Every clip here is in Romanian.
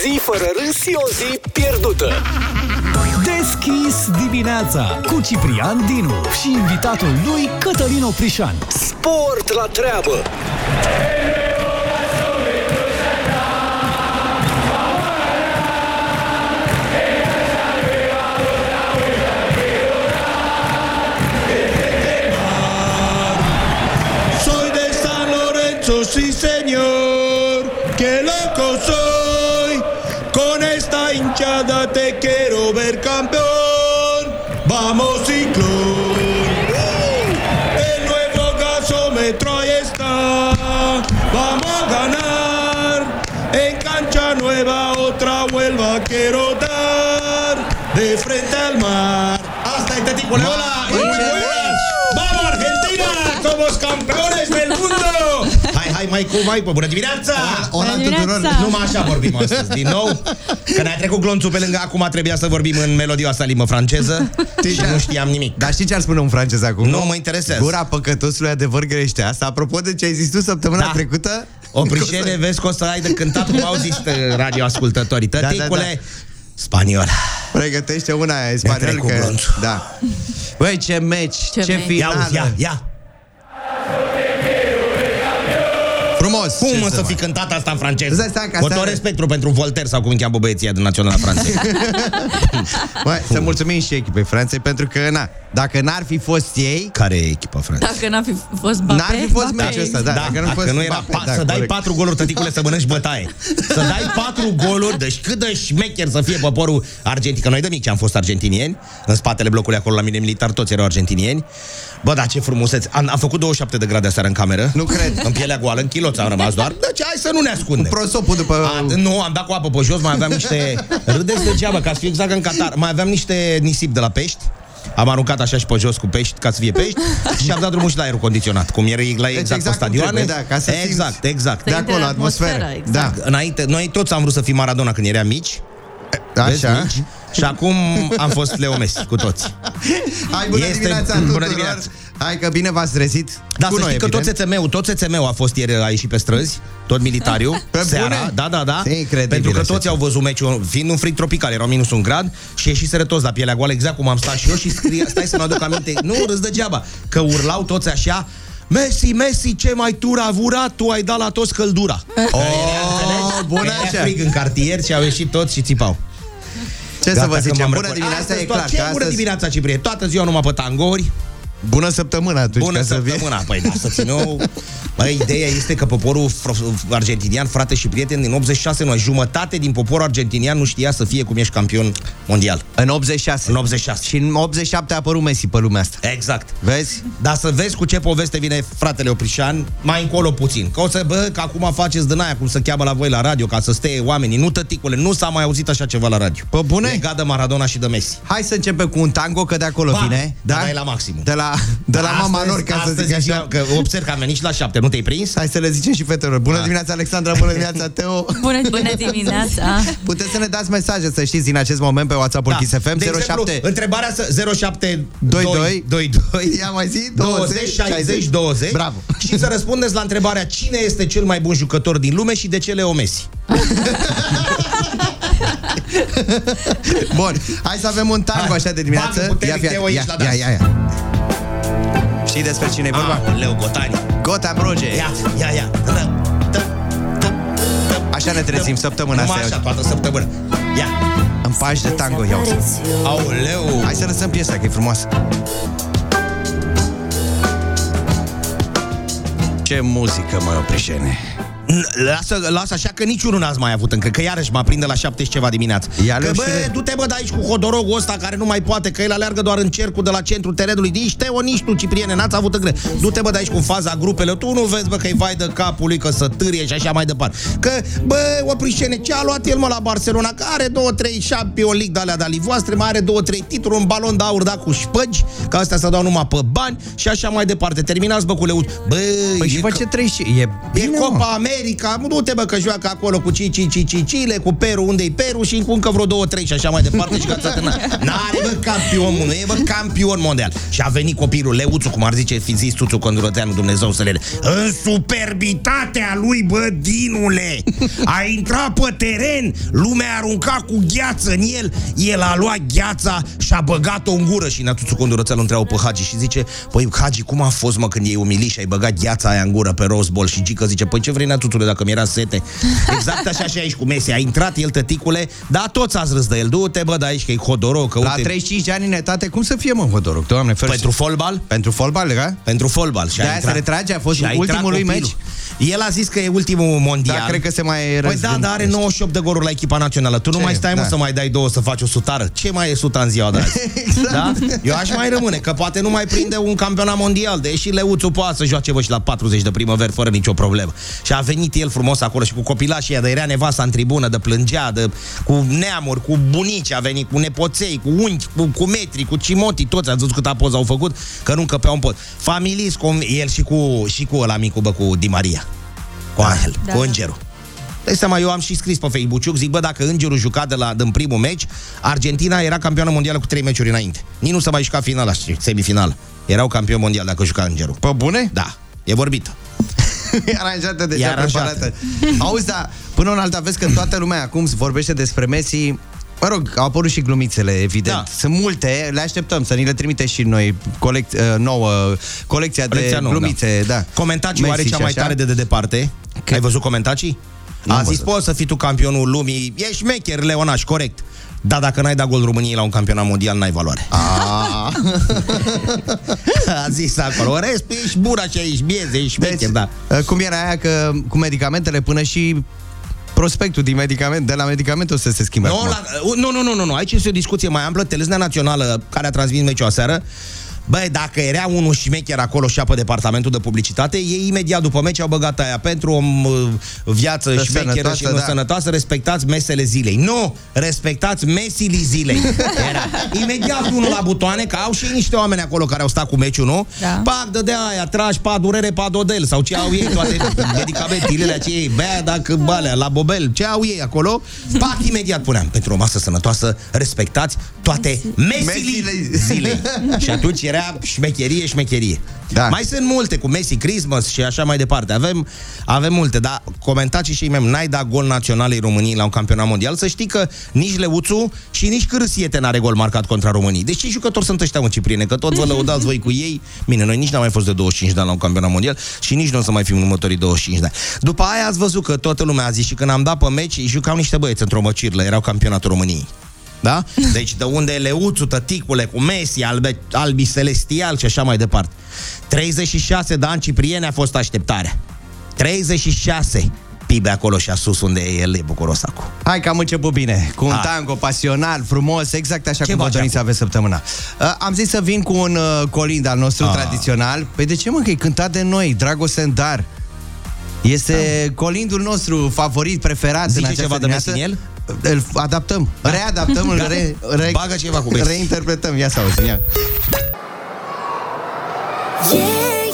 zi fără râs e o zi pierdută. DesKiss dimineața cu Ciprian Dinu și invitatul lui Cătălin Oprișan. Sport la treabă. Sí, señor, qué loco soy, con esta hinchada te quiero ver campeón, vamos Ciclón, el nuevo gasómetro ahí está, vamos a ganar, en cancha nueva otra vuelva quiero dar, de frente al mar, hasta este tipo, hola, y muy buenas, vamos Argentina, somos campeones del mundo. Hai, Maicu, Maicu, bună dimineața! Bună dimineața! Numai așa vorbim astăzi, din nou. Că ne-a trecut glonțul pe lângă, acum trebuia să vorbim în melodioasa limbă franceză și nu știam nimic. Dar știi ce ar spune un francez acum? Nu mă interesează. Gura păcătosului adevăr grește. Asta apropo de ce ai zis tu săptămâna trecută. Oprișene, vezi că o să ai de cântat, cum au zis radioascultătorii. Tăticule, spaniola. Pregătește una aia, spaniol, că... Da. Băi, ce meci, ce finală! Ia. Frumos. Cum o să fi cântat asta în franceză? Cu tot respectul pentru Voltaire sau cum îi cheamă băieții din Naționala Franceză. Să mulțumim și echipei Franței pentru că na, dacă n-ar fi fost ei, care e echipa Franței? Dacă n-ar fi fost Mbappé, n-ar fi fost meciul ăsta, da. Dacă nu era Mbappé, să dai 4 goluri, tăticule, să mănânci bătaie. Să dai 4 goluri, deci cât de șmecher să fie poporul argentin, că noi de mici am fost argentinieni, în spatele blocului acolo la mine militar toți erau argentinieni. Bă, da, ce frumusețe. Am făcut 27 de grade aseară în cameră. Nu cred. În pielea goală, în kiloți am rămas doar. Deci hai să nu ne ascundem. Prosopul după... Nu, am dat cu apă pe jos, mai aveam niște... Râdeți degeaba, ca să fie exact în Qatar. Mai aveam niște nisip de la pești. Am aruncat așa și pe jos cu pești, ca să fie pești. Și am dat drumul și la aer condiționat. Cum era la ei, exact pe stadioane. Exact. De acolo, atmosfera. Exact. Da. Înainte, noi toți am vrut să fim Maradona când eram mici. Așa. Și acum am fost Leo Messi cu toți. Hai, bună dimineața tuturor. Hai că bine v-ați trezit. Da, să știi că tot CCM-ul a fost ieri, a ieșit pe străzi, tot militariu, seara, da. Pentru că toți au văzut meciul, fiind un frig tropical, erau minus un grad și ieșiseră toți la pielea goală, exact cum am stat și eu și scrie, stai să mă aduc aminte, nu râs degeaba, că urlau toți așa, Messi, Messi, ce mai turavura, tu ai dat la toți căldura. Bună așa. Frig în cartier și au ieșit toți și țipau. Ce să vă zicem, bună dimineața, e clar că bună dimineața, Ciprie, toată ziua numai pe tangori. Bună săptămână atunci. Bună săptămână, păi da, să țineu. Băi, ideea este că poporul argentinian, frate și prieteni, din 86, nu, jumătate din poporul argentinian nu știa să fie cum ești campion mondial. În 86. În 86. Și în 87 a apărut Messi pe lumea asta. Exact. Vezi? Dar să vezi cu ce poveste vine fratele Oprișan, mai încolo puțin. Că o să, bă, că acum faceți din aia, cum se cheamă la voi la radio, ca să stea oamenii. Nu, tăticule, nu s-a mai auzit așa ceva la radio. Pă bune? Legat de Maradona și de Messi. Hai să începem cu un tango, că de acolo vine. Da, la maximum. De la astăzi, mama lor, ca să zic așa. Că observ că am venit și la 7, nu te-ai prins? Hai să le zicem și fetelor. Bună dimineața, Alexandra, bună dimineața, Teo. Bună dimineața. Puteți să ne dați mesaje, să știți, din acest moment pe WhatsApp-ul Kiss FM. De exemplu, întrebarea 0722 ia mai zi, 20 60 20. Bravo. Și să răspundeți la întrebarea: cine este cel mai bun jucător din lume și de ce Leo Messi? Bun, hai să avem un tango așa de dimineață. Ia. Știi despre cine-i vorba? Leo Gotani. Gota Broge. Ia. Așa ne trezim săptămâna asta. Așa, toată săptămâna. Ia. În pași de tango, ia uite. Aoleu. Hai să lăsăm piesa, că e frumoasă. Ce muzică, mă, Oprișene. Lasă așa că niciunul n-ați mai avut încă. Că iarăși mă aprinde la 7 și ceva dimineață. Că bă, du-te bă de aici cu hodorogul ăsta, care nu mai poate, că el aleargă doar în cercul de la centrul terenului. Nici Teo, nici tu, Cipriene, n-ați avut în greu. Du-te bă de aici cu faza grupelor. Tu nu vezi bă că-i vai de capul lui, că să târie și așa mai departe. Că bă, Oprișene, ce a luat el mă la Barcelona? Că are 2-3 Champions League de alea de ale voastre. Mai are 2-3 titluri, un balon de aur dat cu șpăgi, că astea se dau numai pe bani și așa mai departe. Terminați bă cu leu. Bă, păi și face 3 și e bine, e Copa America, nu te bă că joacă acolo cu Chile, cu Peru, unde-i Peru și cu încă vreo 2-3 și așa mai departe și gata. N-are bă campion, nu e bă campion mondial. Și a venit copilul Leuțu, cum ar zice fizistuțul Condurăteanu, Dumnezeu să le dea. În superbitatea lui, bă, Dinule, a intrat pe teren, lumea arunca cu gheață în el, el a luat gheața și a băgat-o în gură și Natuțul Condurățeanu întreabă pe Hagi și zice: păi Hagi, cum a fost mă când ei umili și ai băgat gheața aia în gură pe rozbol? Și Gică zice: păi ce vrei Natuțule, dacă mi era sete. Exact așa și aici cu Messi, a intrat el tăticule, dar toți ați râs de el. Du-te bă de aici că e Hodoroc. La 35 de ani în etate, cum să fie mă Hodoroc? Doamne, pentru fotbal? Pentru fotbal, da? Pentru fotbal. Și aia se retrage, a fost ultimul lui meci. El a zis că e ultimul mondial. Da, cred că se mai răzgândește. Păi da, dar are 98 de goluri la echipa națională. Tu nu mai stai, mă, să mai dai două să faci o sutară. Ce mai e suta în ziua de azi? Exact. Da? Eu aș mai rămâne, că poate nu mai prinde un campionat mondial, deși Leuțu poate să joace vă și la 40 de primăveri fără nicio problemă. Și a venit el frumos acolo și cu copilașii ăia, de era nevasta în tribună, de plângea, de cu neamuri, cu bunici, a venit cu nepoței, cu unchi, cu metri, cu cimoti, toți ați văzut câta poză au făcut, că nu încăpeau un pod. Familist cum el și cu ăla micu, bă, cu Di Maria. Cu Angel, da, cu Îngerul. Dai seama, eu am și scris pe Facebook, zic, bă, dacă Îngerul juca din primul meci, Argentina era campioană mondială cu 3 meciuri înainte. Nici nu s-a mai jucat finala, semifinala. Erau campion mondial dacă juca Îngerul. Pe bune? Da, e vorbită. E aranjată deja, preparată. Auzi, da, până în alta vezi că toată lumea acum vorbește despre Messi. Mă rog, au apărut și glumițele, evident. Da. Sunt multe, le așteptăm să ni le trimite și noi colecția de glumițe. Da. Da. Comentacii are cea mai tare de departe. Că... Ai văzut comentacii? A zis, poți să fii tu campionul lumii, ești mecher, Leonaș, corect. Dar dacă n-ai dat gol României la un campionat mondial, n-ai valoare. A zis acolo, restul ești bun așa, ești bieze, ești mecher, da. Cum era aia că cu medicamentele până și... prospectul din medicament, de la medicament o să se schimbe. Nu, aici este o discuție mai amplă. Televiziunea Națională, care a transmis meciul aseară, băi, dacă era unul șmecher acolo și apă departamentul de publicitate, ei imediat după meci au băgat aia pentru o viață de șmecheră și sănătoasă, respectați mesele zilei. Nu! Respectați mesilii zilei. Era. Imediat unul la butoane, că au și niște oameni acolo care au stat cu meciul, nu? Da. Pac, dădea aia, tragi, pa, durere, pa, dodel, sau ce au ei, toate medicamentele aceia ei, bea, dacă, balea, la bobel, ce au ei acolo? Pac, imediat puneam, pentru o masă sănătoasă, respectați toate mesilii zilei. Și atunci era șmecherie. Da. Mai sunt multe, cu Messi, Christmas și așa mai departe. Avem multe, dar comentați și mem, n-ai dat gol naționalei României la un campionat mondial, să știi că nici Leuțu și nici Cârsiete n-are gol marcat contra României. Deci cei jucători sunt ăștia, mă, Ciprine, că tot vă lăudați voi cu ei. Bine, noi nici n-am mai fost de 25 de ani la un campionat mondial și nici nu o să mai fim următorii 25 de ani. După aia ați văzut că toată lumea a zis și când am dat pe meci, jucau niște băieți într-o măcirlă, erau campionatul României. Da? Deci de unde e Leuțu, tăticule, cu Messi, albi celestial și așa mai departe. 36 de ani, Cipriene, a fost așteptarea. 36 pibe acolo și a sus unde e el, e bucuros acum. Hai că am început bine, cu un tango pasional, frumos, exact așa cum vă doriți să aveți săptămâna. Am zis să vin cu un colind al nostru tradițional. Păi de ce mă, că e cântat de noi, Dragoș Dar. Este colindul nostru favorit, preferat. Zice în această dimineață. Îl adaptăm, readaptăm, îl bagă ceva cu Messi. Reinterpretăm, ia să auzim, ia. E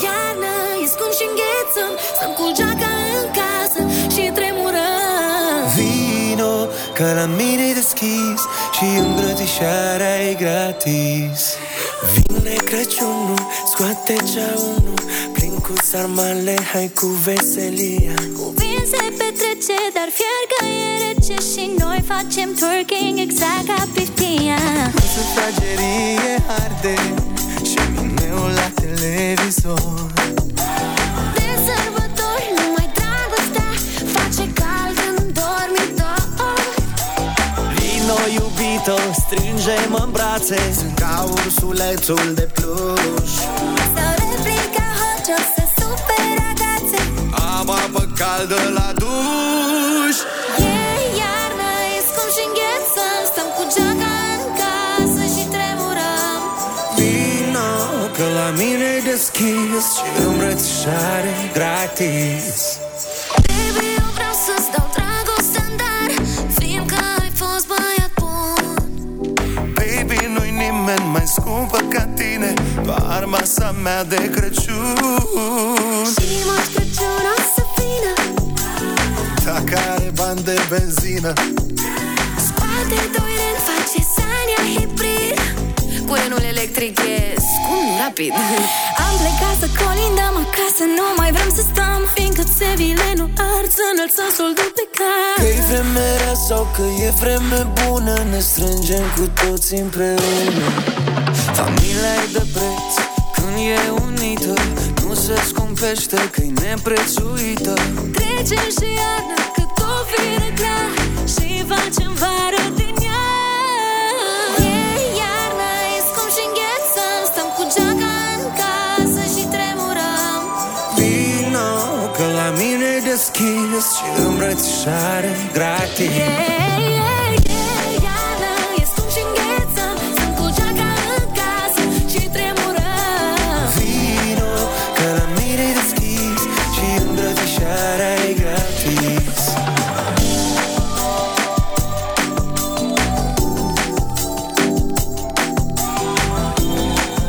iarnă, e scump și înghețăm, stăm cu geaca în casă și tremurăm. Vino, că la mine e deschis și îmbrățișarea e gratis. Vine Crăciunul, scoate ceaunul, plin cu sarmale, hai cu veselia. Cuvinte se petrece, dar fiar că e rece și noi facem twerking exact ca piftia. În sufragerie arde și meu la televizor. De sărbători numai dragostea face cald în dormitor. Vino, iubito, strânge-mă în brațe, sunt ca ursulețul de pluș. Sau replica hot job să supere agațe, am apă caldă la duș. E iarnă, e scump și înghețăm, stăm cu geaca în casă și tremurăm. Vino, că la mine e deschis și îmbrățișare gratis. Baby, eu vreau să-ți dau dragoste în dar, fiindcă ai fost băiat bun. Baby, nu-i nimeni mai scumpă ca tine, doar masa mea de Crăciun. Și mă Crăciun o să vină, bani de benzină. Scoate doilen, face Sania hibrid cu renul electric e scump, rapid. Am plecat să colindăm acasă, nu mai vrem să stăm, fiindcă țevile nu ard, să înălțăm soldul pe car. Că-i vreme rea sau că e vreme bună, ne strângem cu toți împreună. Familia e de preț când e unită, nu se scumpește că-i neprețuită. Trecem și iarna cât o vine grea și facem vară din ea. DesKiss și îmbrățișare gratis. Iarna e scump și îngheță, sunt cu geaca în casă și tremurăm. Vino că la mine e DesKiss și îmbrățișarea e gratis.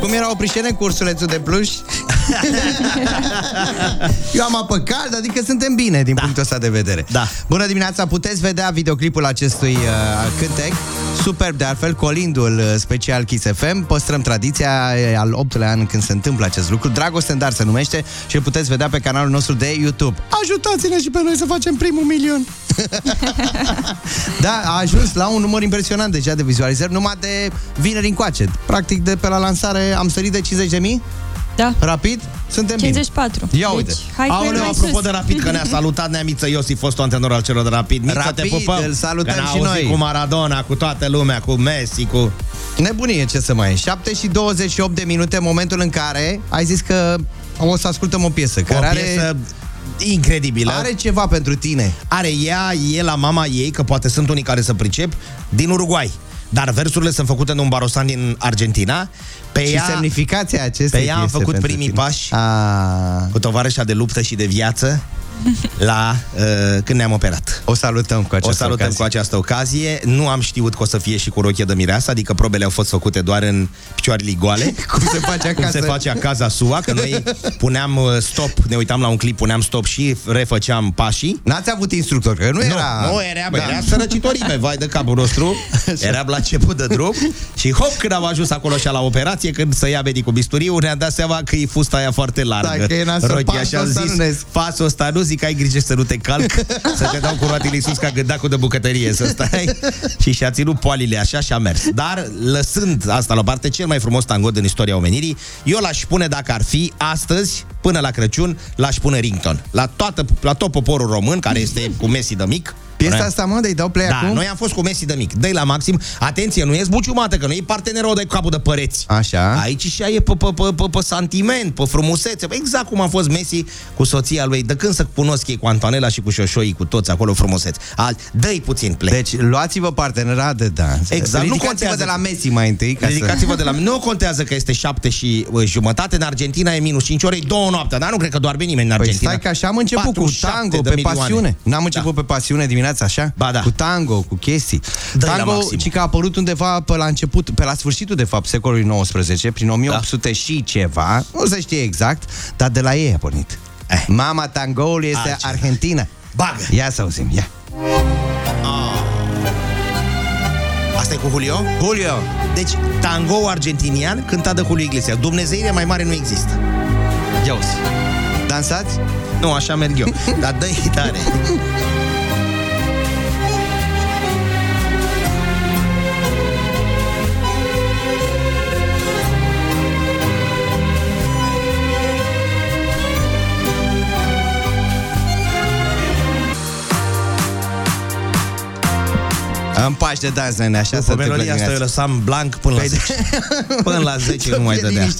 Cum erau prișene cu ursulețul de pluș? Eu am apă cald, adică suntem bine din punctul ăsta de vedere. Da. Bună dimineața, puteți vedea videoclipul acestui cântec superb, de altfel, colindul special Kiss FM. Păstrăm tradiția, al 8-lea an când se întâmplă acest lucru. Dragoste în dar se numește și îl puteți vedea pe canalul nostru de YouTube. Ajutați-ne și pe noi să facem primul milion. Da, a ajuns la un număr impresionant deja de vizualizări, numai de vineri încoace. Practic de pe la lansare am sărit de 50.000. Da. Rapid? Suntem 54. Bine. Ia uite. Deci, aoleu, apropo sus de Rapid, că ne-a salutat Neamiță Iosif, fost antrenor al celor de Rapid. Miță, Rapid, te pupăm, îl salutăm și noi. Cu Maradona, cu toată lumea, cu Messi, cu... Nebunie, ce să mai e. 7:28 de minute, momentul în care ai zis că o să ascultăm o piesă. Care are... incredibilă. Are ceva pentru tine. Are ea, e la mama ei, că poate sunt unii care să pricep, din Uruguay. Dar versurile sunt făcute de un barosan din Argentina. Pe și ea, semnificația acestei piese. Pe ea am făcut primii pași cu tovarășa de luptă și de viață la când ne-am operat. O salutăm cu această ocazie. Nu am știut că o să fie și cu rochie de mireasă, adică probele au fost făcute doar în picioarele goale. Cum se face acasă SUA, că noi puneam stop, ne uitam la un clip, puneam stop și refăceam pașii. N-ați avut instructor, că nu era sărăcitorime, vai de capul nostru. Era la început de drum și hop, când am ajuns acolo și la operație, când să ia medicul bisturiu, ne-am dat seama că e fusta aia foarte largă. Rochia, și am zis, pasul ăsta nu, zic, ai grijă să nu te calc, să te dau cu roatele sus ca gândacul de bucătărie, să stai. Și a ținut poalile așa și a mers. Dar, lăsând asta la parte, cel mai frumos tango din istoria omenirii, eu l-aș pune, dacă ar fi, astăzi, până la Crăciun, l-aș pune ringtone. La tot poporul român, care este cu Messi de mic. Piesa asta, mă, de-i dau play acum? Da, noi am fost cu Messi de mic. Dă-i la maxim. Atenție, nu e zbuciumată, că nu e partenerul de capul de păreți. Așa. Aici și aia e pe sentiment, pe frumusețe. Exact cum a fost Messi cu soția lui. De când să cunosc ei cu Antonella și cu șoșoii, cu toți acolo frumuseți. Dă-i puțin play. Deci, luați-vă partenera de dans. Exact. Nu contează de la Messi mai întâi. Nu contează că este 7:30. În Argentina e -5 ore, 2 noaptea. Dar nu cred că doarme nimeni în Argentina. Păi stai că așa am început cu tango pe pasiune. N-am început pe pasiune dimineața. Așa? Ba, da. Cu tango, cu chestii. Tango, ci că a apărut undeva pe la început, pe la sfârșitul, de fapt, secolului XIX, prin 1800 și ceva, nu se știe exact, dar de la ei a pornit. Mama tangoului este Argentina. Bagă! Ia să auzim, ia. Asta e cu Julio? Deci, tango argentinian cântat de Julio Iglesias. Dumnezeirea mai mare nu există. Ia uzi. Dansați? Nu, așa merg eu. Dar dă-i tare. În pași de dans, nene, așa să te plăgănească. Asta eu lăsam blank până la 10. Până la 10 nu mai dădeam.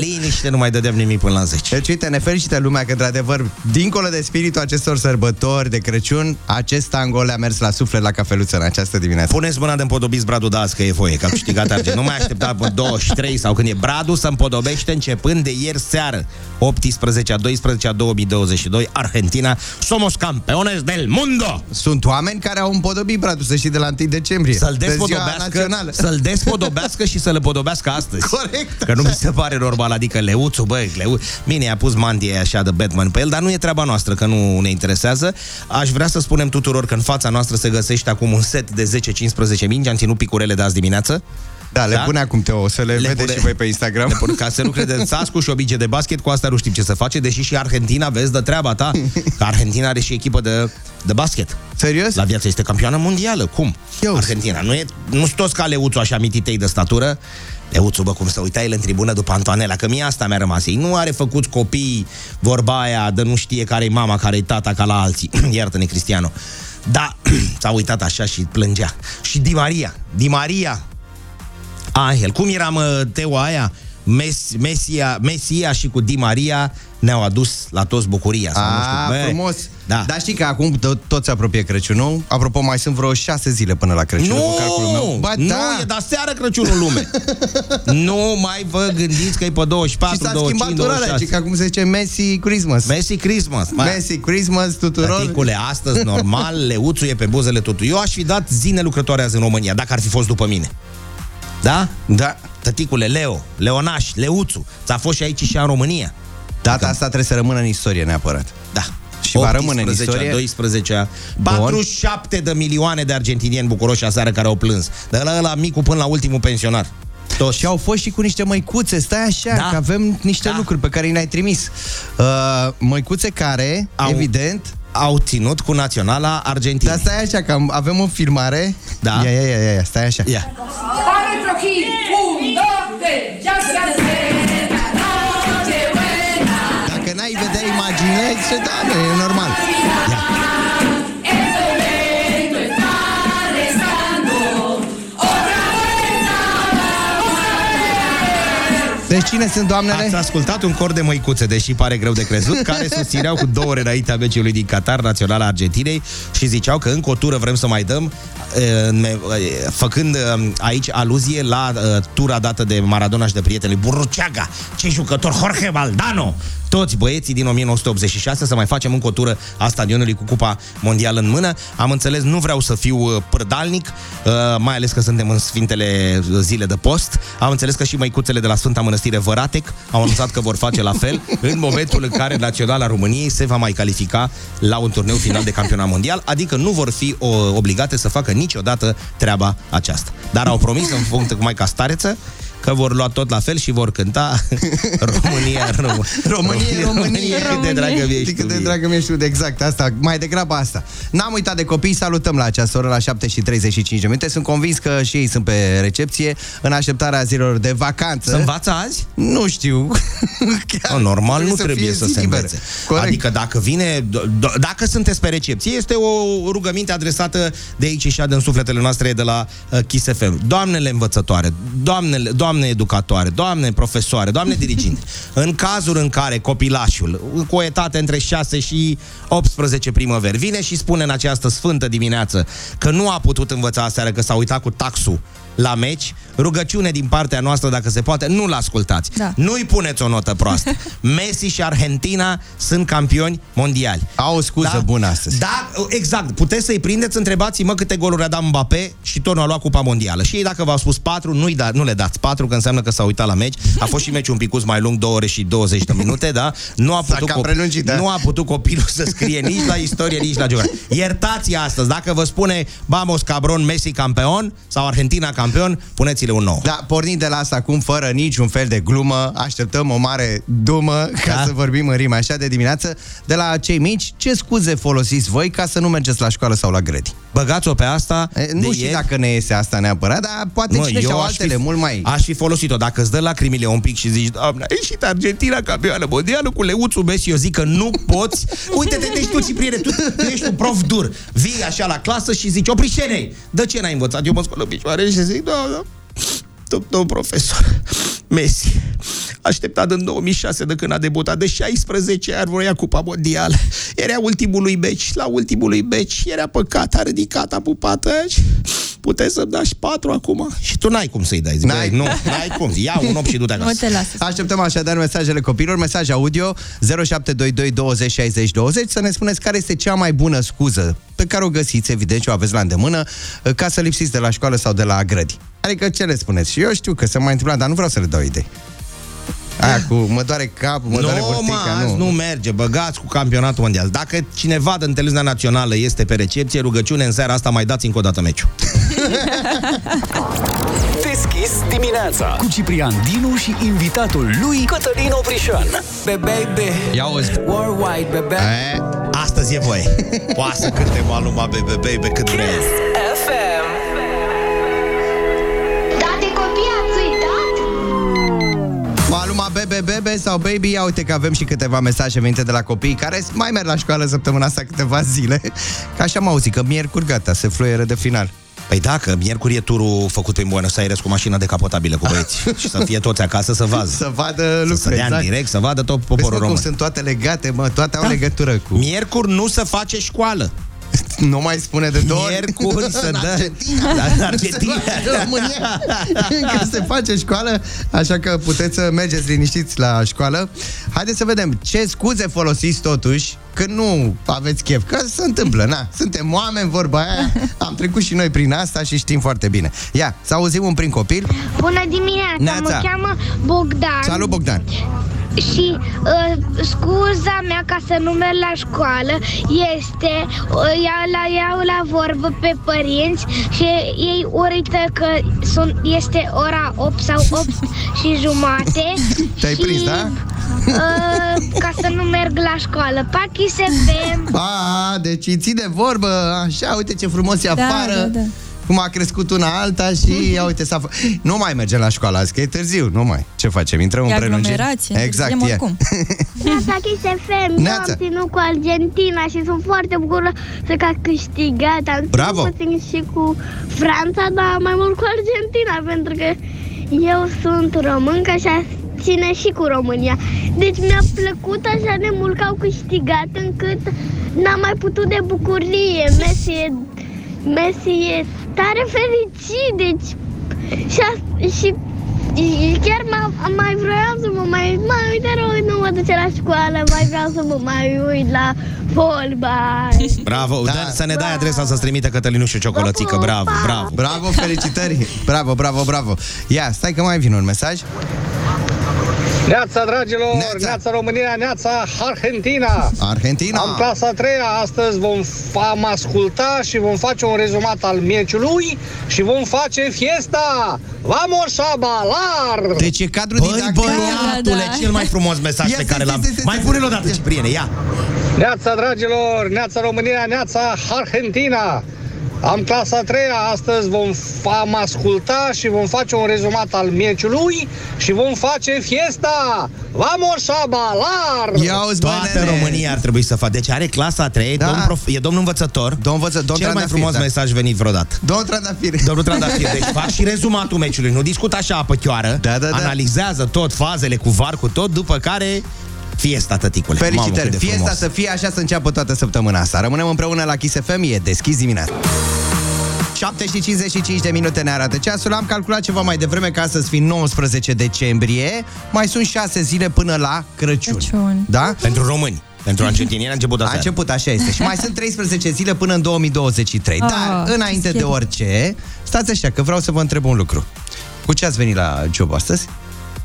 Liniște, nu mai dădeam nimic până la 10. Deci, uite, ne felicită lumea că, într-adevăr, dincolo de spiritul acestor sărbători de Crăciun, acest tango le-a mers la suflet la cafeluță în această dimineață. Puneți mâna de împodobiți bradul de azi, că e voie, că a câștigat Argentina. Nu mai aștepta pe 23 sau când e bradul, să împodobește începând de ieri seară, 18-12-2022, Argentina, somos campeones del mundo! Sunt oameni care au împodobit bradul, să știi, de la la 1 decembrie. Să-l despodobească, și să le podobească astăzi. Corect. Că nu mi se pare normal, adică Leuțu, băi, bine, i-a pus mantie așa de Batman pe el, dar nu e treaba noastră, că nu ne interesează. Aș vrea să spunem tuturor că în fața noastră se găsește acum un set de 10-15 mingi, am ținut picurele de azi dimineață. Da, le pune acum, Teo, o să le vedeți și voi pe Instagram. Ca să nu credeți, Sascu și obige de basket, cu asta nu știm ce să face, deși și Argentina, vezi, de treaba ta, că Argentina are și echipă de basket. Serios? La viață este campioană mondială, cum? Eu Argentina, nu-s toți ca Leuțu așa mititei de statură. Leuțu, bă, cum să uita el în tribună după Antoanela, că mie asta mi-a rămas. Ei nu are făcut copii, vorba aia, de nu știe care-i mama, care-i tata, ca la alții. Iartă-ne, Cristiano. Da, s-a uitat așa și plângea. Și Di Maria. Angel, cum era, mă, Teo, aia? Mesia și cu Di Maria ne-au adus la toți bucuria. Frumos! Da. Dar știi că acum toți se apropie Crăciunul. Apropo, mai sunt vreo 6 zile până la Crăciun. Nu, e de seară Crăciunul lume. Nu mai vă gândiți că e pe 24, și 25, 26. Că acum se zice Messi Christmas. Messi Christmas tuturor. Tăticule, astăzi, normal, Leuțu e pe buzele tuturor. Eu aș fi dat zile lucrătoare azi în România, dacă ar fi fost după mine. Da? Da. Tăticule, Leonaș, Leuțu, ți-a fost și aici și în România. Data asta trebuie să rămână în istorie neapărat. Da. Și 18, va rămâne în istorie. 12, 47 de milioane de argentinieni bucuroși aseară care au plâns. De la micul până la ultimul pensionar. Toți. Și au fost și cu niște măicuțe. Stai așa, că avem niște lucruri pe care le-ai trimis. Măicuțe care, evident, au ținut cu naționala Argentinei. Dar stai așa, că avem o filmare. Da. Ia, stai așa. Ia. Dacă n-ai vedea, imaginezi, se da, e normal. Ia. Deci cine sunt doamnele? Ați ascultat un cor de măicuțe, deși pare greu de crezut, care susțineau cu 2 ore înaintea meciului din Qatar, naționala Argentinei, și ziceau că încă o tură vrem să mai dăm, făcând aici aluzie la tura dată de Maradona și de prietenii Burruceaga, ce jucător, Jorge Valdano, toți băieții din 1986, să mai facem încă o tură a stadionului cu Cupa Mondială în mână. Am înțeles, nu vreau să fiu părdalnic, mai ales că suntem în sfintele zile de post. Am înțeles că și măicuțele de la Sfânta Mănăstire Văratec au anunțat că vor face la fel în momentul în care Naționala României se va mai califica la un turneu final de campionat mondial, adică nu vor fi obligate să facă niciodată treaba aceasta. Dar au promis, în funcție cu Maica Stareță, că vor lua tot la fel și vor cânta România. Cât de dragă mi-ești tu. Cât de dragă mi-ești tu, exact asta, mai degrabă asta. N-am uitat de copii, salutăm la această oră, la 7:35. Sunt convins că și ei sunt pe recepție, în așteptarea zilelor de vacanță. Să învață azi? Nu știu. Normal, nu trebuie să se învețe. Adică dacă vine, dacă sunteți pe recepție, este o rugăminte adresată de aici și din sufletele noastre de la Kiss FM. Doamnele învățătoare, doamne educatoare, doamne profesoare, doamne diriginte, în cazul în care copilașul, cu o etate între 6 și 18 primăveri, vine și spune în această sfântă dimineață că nu a putut învăța aseară, că s-a uitat cu taxul la meci, rugăciune din partea noastră, dacă se poate, nu-l ascultați. Da. Nu-i puneți o notă proastă. Messi și Argentina sunt campioni mondiali. Au o scuză bună astăzi. Da, exact. Puteți să-i prindeți, întrebați-mă câte goluri a dat Mbappé și tot nu a luat Cupa Mondială. Și ei, dacă v-au spus 4, nu le dați 4, că înseamnă că s-a uitat la meci. A fost și meciul un picuț mai lung, 2 ore și 20 de minute, da? Nu a putut copilul să scrie nici la istorie, nici la geografie. Iertați astăzi, dacă vă spune vamos cabron, Messi campeon sau Argentina campion, puneți-le un nou. Da, pornind de la asta acum, fără niciun fel de glumă, așteptăm o mare dumă, ca să vorbim în rime așa de dimineață, de la cei mici, ce scuze folosiți voi ca să nu mergeți la școală sau la grădini? Băgați-o pe asta. Nu știu dacă ne iese asta neapărat, dar poate cine și-au altele mult mai... Aș fi folosit-o. Dacă îți dă lacrimile un pic și zici, doamna, a ieșit Argentina campioană mondială cu Leuțu Messi, eu zic că nu poți. Uite-te, deci tu, Cipriene, tu ești un prof dur. Vii așa la clasă și zici, Oprișene, de ce n-ai învățat? Eu mă scol în picioare și zic, domnul profesor, Messi, așteptat în 2006 de când a debutat, de 16 ani voia Cupa Mondială. Era ultimului meci, era păcat, a ridicat, a pupat aici. puteți să-mi dați 4 acum? Și tu n-ai cum să-i dai. Zic, n-ai. Nu, n-ai cum. Ia un 8 și du-te acasă. Nu te lasă. Așteptăm așadar mesajele copilor, mesaj audio 0722 20 60 20, să ne spuneți care este cea mai bună scuză pe care o găsiți, evident, și o aveți la îndemână, ca să lipsiți de la școală sau de la grădi. Adică ce le spuneți? Și eu știu că se mai întâmplă, dar nu vreau să le dau idei. Aia cu mă doare capul, mă doare burtica, nu. Nu merge, băgați cu campionatul mondial. Dacă cineva din televiziunea națională este pe recepție, rugăciune în seara asta, mai dați încă o dată meciul. DesKiss dimineața cu Ciprian Dinu și invitatul lui Cătălin Oprișan. Ia auzi. Astăzi e voie. Poate să cântem aluma baby cât vrei. Kiss FM. Aluma bebe sau baby, ia uite că avem și câteva mesaje venite de la copii care mai merg la școală săptămâna asta câteva zile. Că așa am auzit, că miercuri gata, se fluieră de final. Păi da, că miercuri e turul făcut prin Buenos Aires cu mașina decapotabilă cu băieți. Și să fie toți acasă să vază. Să vadă lucruri, să dea în direct, să vadă tot poporul român. Cum sunt toate legate, mă, toate au legătură cu... Miercuri nu se face școală. Nu mai spune de două ori să dă Argentina. România. Că se face școală, așa că puteți să mergeți liniștiți la școală. Haideți să vedem ce scuze folosiți totuși că nu aveți chef, că se întâmplă, na. Suntem oameni, vorba aia. Am trecut și noi prin asta și știm foarte bine. Ia, să auzim un prim copil. Bună dimineața, mă cheamă Bogdan. Salut, Bogdan. Și scuza mea ca să nu merg la școală este iau la vorbă pe părinți și ei uită că este ora 8 sau 8 și jumate. Te-ai prins, da? Ca să nu merg la școală. Pa, Kiss FM. Deci ții de vorbă. Așa, uite ce frumos e afară. Da. Cum a crescut una alta și ia uite s-a nu mai mergem la școală azi, că e târziu, nu mai. Ce facem? Intrăm în prelungire. Exact, e. Neața, Kiss FM, eu am ținut cu Argentina și sunt foarte bucuroasă că a câștigat. Am ținut puțin și cu Franța, dar mai mult cu Argentina, pentru că eu sunt româncă și ține și cu România. Deci mi-a plăcut așa de mult că au câștigat încât n-am mai putut de bucurie. Messi e tare fericit, deci și chiar mai vreau să mă mai uit rău, nu mă duce la școală, mai vreau să mă mai uit la fotbal. Bravo, da. Să ne dai adresa să-ți trimite Cătălinu și o ciocolățică, bravo, felicitări, bravo. Ia, stai că mai vin un mesaj. Neața, dragilor, neața România, neața Argentina. Am clasa 3-a, astăzi vom asculta și vom face un rezumat al meciului și vom face fiesta. Vamos a bailar! Deci e cadru didactic. Băi, băiatule, cel mai frumos mesaj pe care l-am. Mai pune-l odată, Cipriene, ia! Neața, dragilor, neața România, neața Argentina. Am clasa 3-a, astăzi vom asculta și vom face un rezumat al meciului și vom face fiesta! Vamos a bailar! Toată România ar trebui să facă. Deci are clasa 3, da. E domnul învățător. Cel mai frumos mesaj venit vreodată. Domnul Trandafir. Deci fac și rezumatul meciului, nu discută așa apă chioară. Da. Analizează tot fazele cu var, cu tot, după care... Fiesta, tăticule. Felicitări. Mamă, fiesta frumos. Să fie, așa să înceapă toată săptămâna asta. Rămânem împreună la Kiss FM, e deschis dimineața. 7:55 de minute ne arată ceasul. Am calculat ceva mai devreme că astăzi fi 19 decembrie. Mai sunt 6 zile până la Crăciun. Da? Pentru români. Pentru argentinieni a început așa este. Și mai sunt 13 zile până în 2023. Dar înainte de orice, stați așa că vreau să vă întreb un lucru. Cu ce ați venit la job astăzi?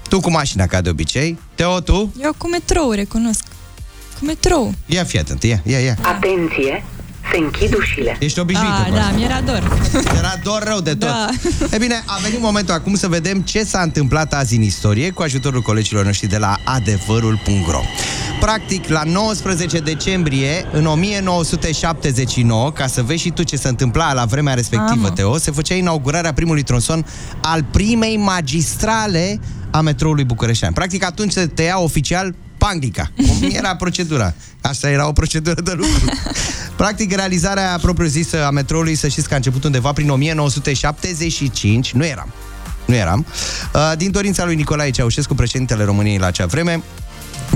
Tu cu mașina, ca de obicei. Teo, tu? Eu cu metrou, recunosc. Cu metrou. Ia fii atent, ia. Atenție, se închid ușile. Ești obișnuită. Da, mi-era dor. Era dor rău de tot. Da. E bine, a venit momentul acum să vedem ce s-a întâmplat azi în istorie cu ajutorul colegilor noștri de la adevărul.ro. Practic, la 19 decembrie, în 1979, ca să vezi și tu ce se întâmpla la vremea respectivă, Teo, se făcea inaugurarea primului tronson al primei magistrale a metroului bucureștean. Practic, atunci se tăia oficial panglica. Cum era procedura? Asta era o procedură de lucru. Practic, realizarea propriu-zisă a metroului, să știți că a început undeva prin 1975, nu eram, din dorința lui Nicolae Ceaușescu, președintele României la acea vreme,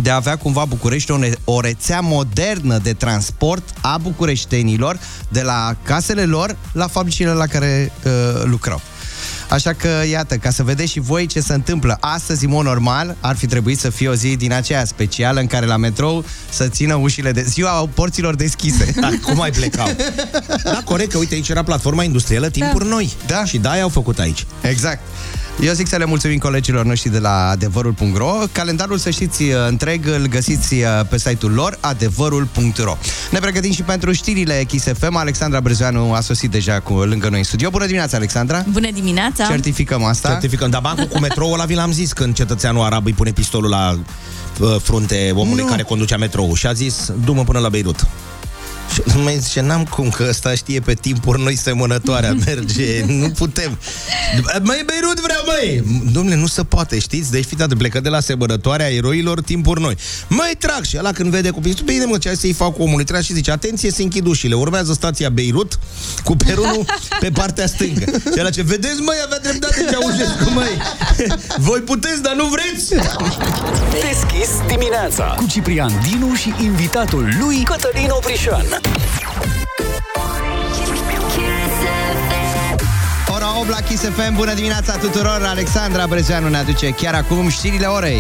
de a avea cumva București o rețea modernă de transport a bucureștenilor, de la casele lor la fabricile la care lucrau. Așa că, iată, ca să vedeți și voi ce se întâmplă. Astăzi, în mod normal, ar fi trebuit să fie o zi din aceea specială în care la metrou să țină ușile de ziua porților deschise. Da, cum mai plecau? Da, corect, că uite, aici era platforma industrială, timpuri noi. Da. Și de-aia au făcut aici. Exact. Eu zic să le mulțumim colegilor noștri de la adevărul.ro. Calendarul, să știți, întreg îl găsiți pe site-ul lor, adevărul.ro. Ne pregătim și pentru știrile Kiss FM. Alexandra Brezoianu a sosit deja lângă noi în studio. Bună dimineața, Alexandra! Bună dimineața! Certificăm asta. Certificăm, dar bancul cu metroul ăla, vi l-am zis, când cetățeanul arab îi pune pistolul la frunte omului care conducea metroul și a zis, du-mă până la Beirut. Mai zice, n-am cum, că ăsta știe pe timpuri noi semănătoarea, merge, nu putem. Mai Beirut vreau, măi! Dom'le, nu se poate, știți? Deci, fii dat, plecă de la semănătoarea eroilor timpuri noi. Mai trag și ăla când vede cu pistol, bine mă, ce ai să-i fac cu omul, trage și zice, atenție, se închid ușile, urmează stația Beirut cu peronul pe partea stângă. Și ăla ce, vedeți, măi, avea dreptate Ceaușescu, măi! Voi puteți, dar nu vreți? Deschis dimineața cu Ciprian Dinu și invitatul lui Cătălin Oprișan. Ora 8 la Kiss FM. Bună dimineața tuturor! Alexandra Brezoianu ne aduce chiar acum știrile orei.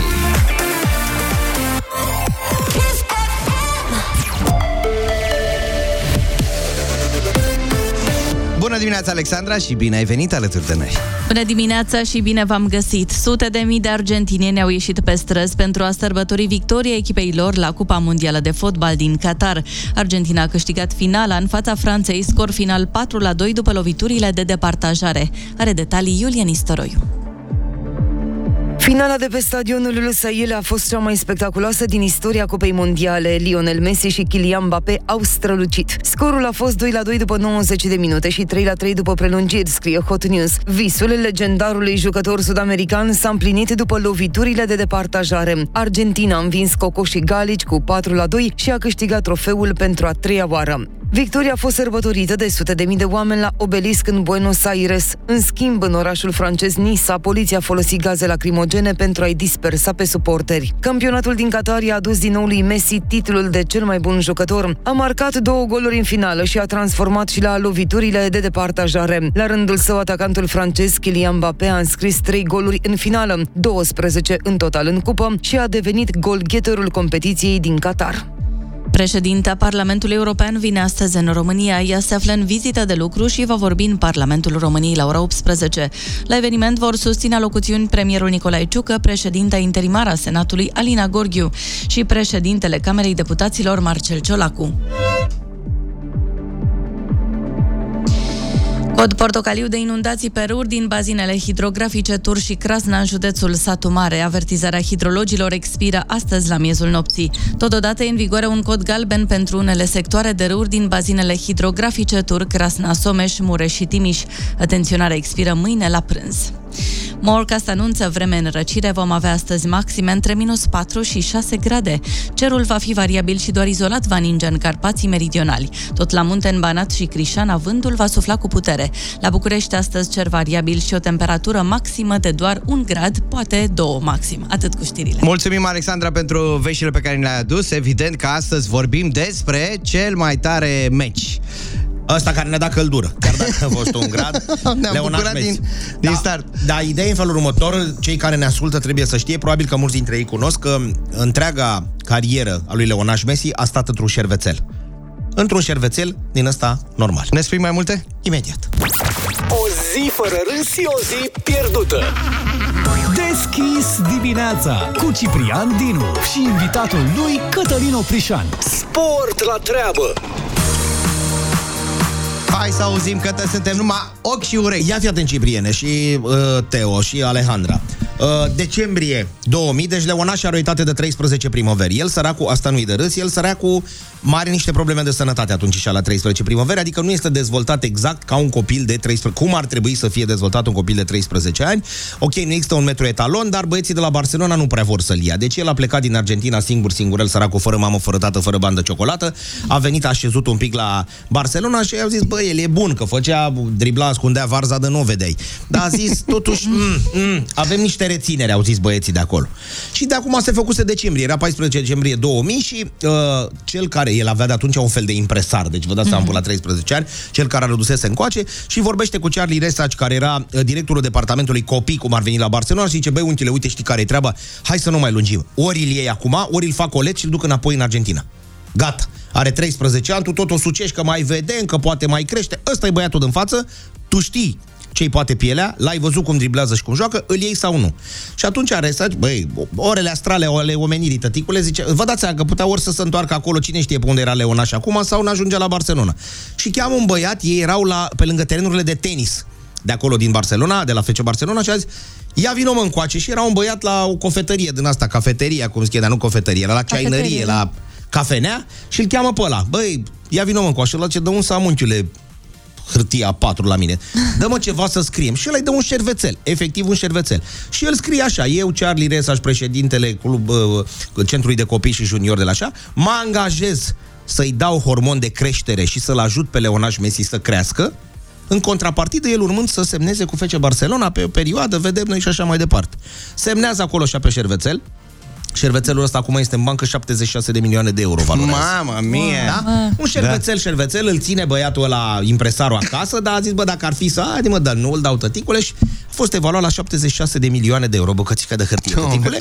Bună dimineața, Alexandra, și bine ai venit alături de noi! Bună dimineața și bine v-am găsit! Sute de mii de argentinieni au ieșit pe străzi pentru a sărbători victoria echipei lor la Cupa Mondială de Fotbal din Qatar. Argentina a câștigat finala în fața Franței, scor final 4-2 după loviturile de departajare. Are detalii Iulian Istoroiu. Finala de pe Stadionul Azteca a fost cea mai spectaculoasă din istoria Cupei Mondiale. Lionel Messi și Kylian Mbappé au strălucit. Scorul a fost 2-2 după 90 de minute și 3-3 după prelungiri, scrie Hot News. Visul legendarului jucător sud-american s-a împlinit după loviturile de departajare. Argentina a învins cocoșii galici cu 4-2 și a câștigat trofeul pentru a treia oară. Victoria a fost sărbătorită de sute de mii de oameni la Obelisk în Buenos Aires. În schimb, în orașul francez Nisa, poliția a folosit gaze lacrimogene pentru a-i dispersa pe suporteri. Campionatul din Qatar i-a adus din nou lui Messi titlul de cel mai bun jucător. A marcat 2 goluri în finală și a transformat și la loviturile de departajare. La rândul său, atacantul francez Kylian Mbappé a înscris 3 goluri în finală, 12 în total în cupă, și a devenit golgheterul competiției din Qatar. Președinta Parlamentului European vine astăzi în România. Ea se află în vizită de lucru și va vorbi în Parlamentul României la ora 18. La eveniment vor susține alocuțiuni premierul Nicolae Ciucă, președinta interimară a Senatului Alina Gorghiu și președintele Camerei Deputaților Marcel Ciolacu. Cod portocaliu de inundații pe râuri din bazinele hidrografice Tur și Crasna în județul Satu Mare. Avertizarea hidrologilor expiră astăzi la miezul nopții. Totodată e în vigoare un cod galben pentru unele sectoare de râuri din bazinele hidrografice Tur, Crasna, Someș, Mureș și Timiș. Atenționarea expiră mâine la prânz. Morecast anunță vreme în răcire, vom avea astăzi maxime între -4 și 6 grade. Cerul va fi variabil și doar izolat va ninge în Carpații meridionali. Tot la munte, în Banat și Crișana, vântul va sufla cu putere. La București astăzi cer variabil și o temperatură maximă de doar 1 grad, poate 2 maxim. Atât cu știrile. Mulțumim, Alexandra, pentru veștile pe care le-ai adus. Evident că astăzi vorbim despre cel mai tare meci. Ăsta care ne-a dat căldură. Chiar dacă a fost 1 grad, ne-am bucurat din start. Da, ideea e în felul următor. Cei care ne ascultă trebuie să știe, probabil că mulți dintre ei cunosc, că întreaga carieră a lui Lionel Messi a stat într-un șervețel. Într-un șervețel din ăsta normal. Ne spui mai multe? Imediat. O zi fără râs și o zi pierdută. Deschis dimineața cu Ciprian Dinu și invitatul lui Cătălin Oprișan. Sport la treabă. Hai să auzim, că suntem numai ochi și urechi. Ia fi atent, Cipriene și Teo și Alejandra. Decembrie 2000, deci Leonaș are o etate de 13 primăveri. El, săracul, asta nu-i de râs, el, săracul, are niște probleme de sănătate atunci și la 13 primăveri, adică nu este dezvoltat exact ca un copil de 13. Cum ar trebui să fie dezvoltat un copil de 13 ani? Ok, nu există un metro etalon, dar băieții de la Barcelona nu prea vor să-l ia. Deci el a plecat din Argentina singur, el, săracul, fără mamă, fără tată, fără bandă ciocolată, a venit, a așezut un pic la Barcelona și i-au zis, bă, el e bun, că făcea, dribla, ascundea varza de nu vedeai. Dar a zis, totuși, avem niște este reținere, au zis băieții de acolo. Și de acum se făcuse decembrie, era 14 decembrie 2000 și cel care, el avea de atunci un fel de impresar, deci vă dați seama, până la 13 ani, cel care rădusese încoace și vorbește cu Charlie Reyes, care era directorul departamentului copii, cum ar veni la Barcelona, și zice, băi, untile, uite, știi care e treaba? Hai să nu mai lungim. Ori îl iei acum, ori îl fac olet și îl duc înapoi în Argentina. Gata. Are 13 ani, tu tot o sucești că mai vedem, că poate mai crește. Ăsta e băiatul din față, tu știi ce-i poate pielea, l-ai văzut cum driblează și cum joacă, îl iei sau nu. Și atunci Aresaj, băi, orele astrale ale omenirii, tăticule, zice, vă dați seama că putea ori să se întoarcă acolo, cine știe pe unde era Leona și acum, sau n-ajungea la Barcelona. Și cheamă un băiat, ei erau pe lângă terenurile de tenis, de acolo din Barcelona, de la FC Barcelona, și a zis, ia vino mă încoace, și era un băiat la o cofetărie din asta, cafeteria, cum zice, dar nu cofetărie, era la ceainărie, la cafenea, și îl cheamă pe ăla. Băi, ia vino mă încoace, la ce dă un samunchiule, hârtia 4 la mine. Dă-mă ceva să scriem. Și el îi dă un șervețel, efectiv un șervețel. Și el scrie așa: eu, Charlie Reyes, președintele Centrului de Copii și Juniori de la așa, mă angajez să-i dau hormon de creștere și să-l ajut pe Leonel Messi să crească, în contrapartidă el urmând să semneze cu FC Barcelona pe o perioadă, vedem noi, și așa mai departe. Semnează acolo și pe șervețel. Șervețelul ăsta acum este în bancă, 76 de milioane de euro valorează. Mama mie! Da? Un șervețel, da. Șervețel, îl ține băiatul ăla, impresarul, acasă, dar a zis, bă, dacă ar fi să... Hai, mă, dar nu îl dau, tăticule, și a fost evaluat la 76 de milioane de euro, băcățică de hârtie, tăticule.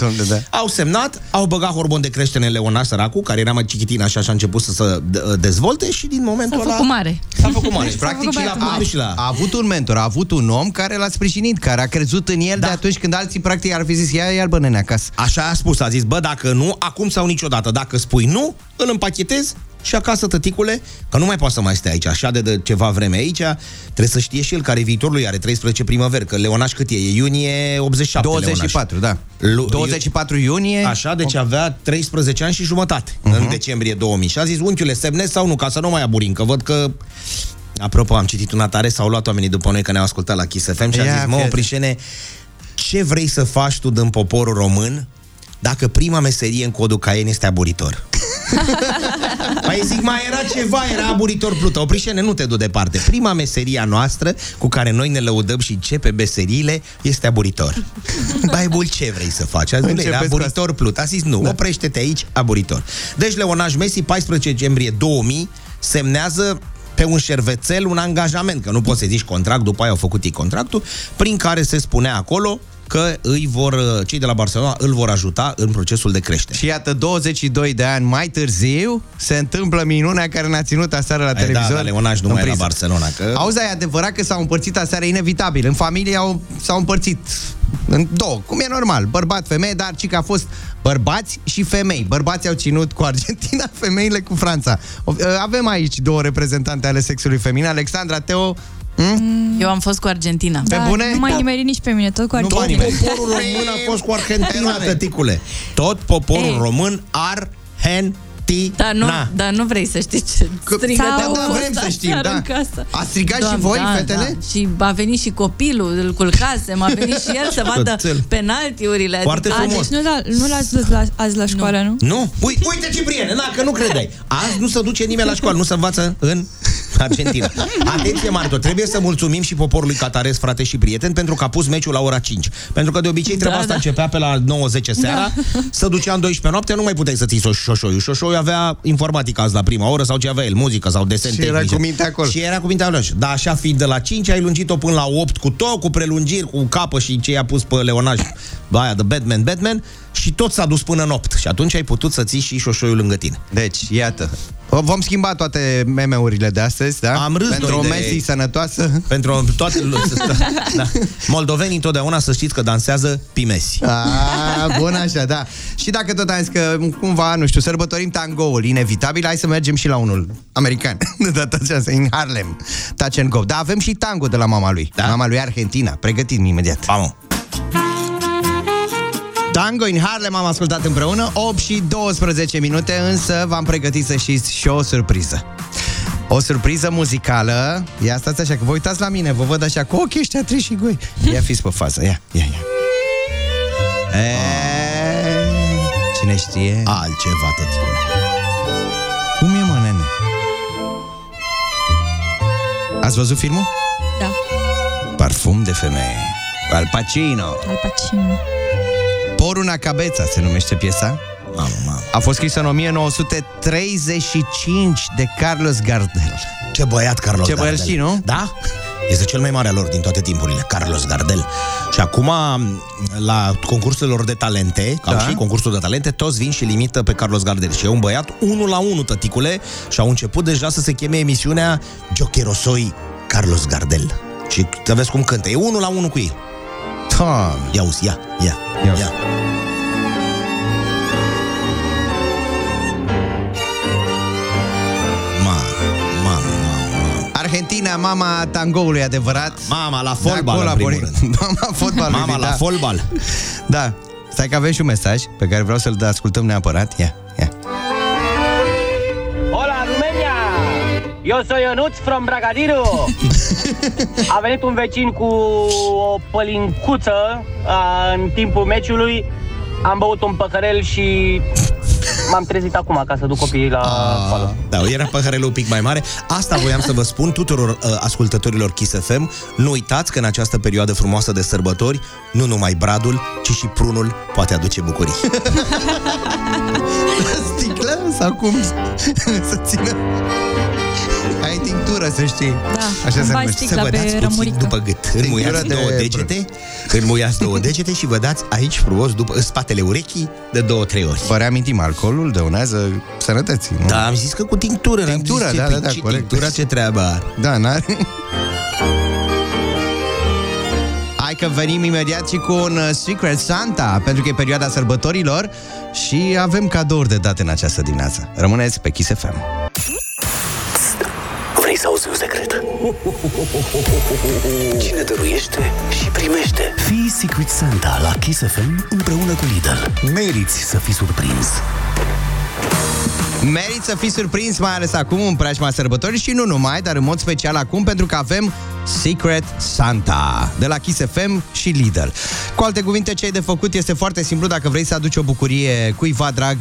Au semnat, au băgat hormon de creștere în Leona, săracu, care era mai cichitin, așa, și a început să se dezvolte și din momentul ăla... S-a făcut mare. Practic, a avut un mentor, a avut un om care l-a sprijinit, care a crezut în el, da, de atunci când alții, practic, ar fi zis, ia-l, bă, nene, acasă. Așa a spus, a zis, bă, dacă nu, acum sau niciodată. Dacă spui nu, îl împachetezi și acasă, tăticule, că nu mai poate să mai stea aici. Așa de ceva vreme aici. Trebuie să știe și el care viitorul lui, are 13 primăveri, că Leonaș cât e? E iunie 87, 24, Leonaș. Da. 24 iunie. Așa, deci avea 13 ani și jumătate în decembrie 2000. Și a zis, unchiule, semnez sau nu, ca să nu mai aburim, că văd că... Apropo, am citit un atare, s-au luat oamenii după noi că ne-au ascultat la Kiss FM și a zis, mă, Oprișene, ce vrei să faci tu din poporul român dacă prima meserie în codul Caen este aburitor? Păi zic, mai era ceva, era aburitor plută. Oprișene, nu te du departe. Prima meseria noastră cu care noi ne lăudăm și începe beseriile este aburitor. Bai, bol, ce vrei să faci? Azi, era aburitor plută. A zis, nu, da, oprește-te aici, aburitor. Deci Leonel Messi, 14 decembrie 2000, semnează pe un șervețel un angajament, că nu poți să zici contract, după aia au făcut ei contractul, prin care se spunea acolo că îi vor, cei de la Barcelona îl vor ajuta în procesul de creștere. Și iată, 22 de ani mai târziu se întâmplă minunea care ne-a ținut aseară la televizor. Da, Leonaș nu mai e la Barcelona. Că... Auzi, e adevărat că s-au împărțit aseară inevitabil. În familie s-au împărțit în două, cum e normal, bărbat, femeie, dar cică a fost bărbați și femei. Bărbații au ținut cu Argentina, femeile cu Franța. Avem aici două reprezentante ale sexului feminin, Alexandra, Teo. Eu am fost cu Argentina. Da, pe bune? Nu m-ai nimerit nici pe mine, tot cu Argentina. Tot poporul român a fost cu Argentina, tăticule. Tot poporul român, Argentina. Dar nu vrei să știi ce strigă. Da, vrem să știm, da. A strigat și voi, da, fetele? Da. Și a venit și copilul, îl culcasem, a venit și el să vadă penaltiurile. Foarte frumos. Deci nu l-ați dus azi la școală, nu? Nu? Uite, Cipriene, că nu credeai. Azi nu se duce nimeni la școală, nu se învață în Argentina. Atenție, Marto, trebuie să mulțumim și poporului catarez, frate și prieten, pentru că a pus meciul la ora 5. Pentru că de obicei treaba asta începea pe la 9-10 seara, se ducea în 12 noaptea, nu mai puteai să ții șoșoiul. Șoșoiul avea informatica azi la prima oră, sau ce avea el, muzică sau desen tehnice. Și era cu mintea acolo. Dar așa fiind, de la 5 ai lungit-o până la 8 cu tot, cu prelungiri, cu capă și ce i-a pus pe Leonaj, aia de Batman, și tot s-a dus până în 8. Și atunci ai putut să ții și șoșoiul lângă tine. Deci, iată. Vom schimba toate meme-urile de astăzi, da? Am râs pentru o Messi sănătoasă. Pentru toate lucrurile. Da. Moldovenii întotdeauna, să știți că dansează Pimesi. Ah, bun așa, da. Și dacă tot am zis că cumva, nu știu, sărbătorim tango-ul inevitabil, hai să mergem și la unul american. De data aceasta, în Harlem. Touch and go. Da, avem și tango de la mama lui. Da? Mama lui Argentina. Pregătim imediat. Vamos. Tango în Harlem am ascultat împreună, 8 și 12 minute, însă v-am pregătit să știți și o surpriză. O surpriză muzicală. Ia stați așa, că vă uitați la mine, vă văd așa cu ochii ăștia trei și goi. Ia fiți pe față, ia. Cine știe? Altceva, tăticule. Cum e, mă, nene? Ați văzut filmul? Da. Parfum de femeie. Al Pacino. Por una cabeza se numește piesa. Mamă. A fost scrisă în 1935 de Carlos Gardel. Ce băiat Carlos Gardel. Ce băiat, știi, nu? Da? Este cel mai mare al lor din toate timpurile, Carlos Gardel. Și acum, la concursul lor de talente, da, și concursul de talente, toți vin și limită pe Carlos Gardel. Și e un băiat 1 la 1, tăticule, și au început deja să se cheme emisiunea Yo Quiero Soy Carlos Gardel. Și să vezi cum cântă, e 1 la 1 cu ei. Ia uzi, ia. Argentina, mama tangoului adevărat. Mama la fotbal, în primul rând. Mama fotbalului, mama la fotbal. Da, stai că avem și un mesaj pe care vreau să-l ascultăm neapărat. Ia. Hola, Rumenia! Eu sunt Ionuț from Bragadiru. A venit un vecin cu o pălincuță în timpul meciului. Am băut un păcărel și... m-am trezit acum ca să duc copiii la sală. Da, era păhărelul un pic mai mare. Asta voiam să vă spun tuturor ascultătorilor Kiss FM. Nu uitați că în această perioadă frumoasă de sărbători, nu numai bradul, ci și prunul poate aduce bucurii. Sticlă sau cum să țină? Ai tinctură, să știi. Da, așa se numește. Să vă dați puțin după gât. Înmuiați 2 degete. Înmuiați 2 degete și vă dați aici frumos după spatele urechii de 2-3 ori. Vă reamintim, alcoolul dăunează sănătății, nu? Da, am zis că cu tinctură. Tinctura, da, corect. Tinctura ce treabă are? Da, n-are. Hai că venim imediat și cu un Secret Santa, pentru că e perioada sărbătorilor și avem cadouri de date în această dimineață. Rămâneți pe Kiss FM. Să auzi un secret. Cine dăruiește și primește. Fii Secret Santa la Kiss FM împreună cu Lidl. Meriți să fii surprins. Meriți să fii surprins, mai ales acum în preajma sărbătorii și nu numai, dar în mod special acum pentru că avem Secret Santa de la Kiss FM și Lidl. Cu alte cuvinte, ce ai de făcut este foarte simplu. Dacă vrei să aduci o bucurie cuiva drag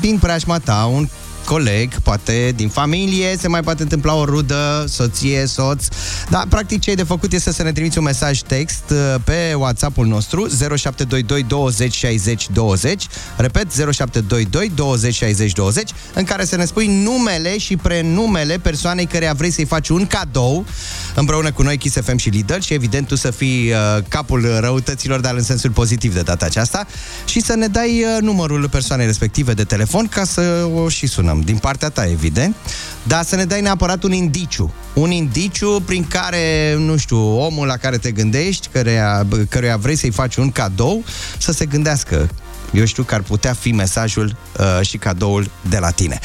din preajma ta, un coleg, poate din familie, se mai poate întâmpla o rudă, soție, soț. Dar, practic, ce ai de făcut este să ne trimiți un mesaj text pe WhatsApp-ul nostru 0722 20 60 20. Repet, 0722 20 60 20, în care să ne spui numele și prenumele persoanei căreia vrei să-i faci un cadou împreună cu noi, Kiss FM și Lidl, și evident tu să fii capul răutăților, dar în sensul pozitiv de data aceasta, și să ne dai numărul persoanei respective de telefon ca să o și sunăm. Din partea ta, evident. Dar să ne dai neapărat un indiciu. Un indiciu prin care, nu știu, omul la care te gândești, căruia vrei să-i faci un cadou, să se gândească, eu știu, că ar putea fi mesajul și cadoul de la tine.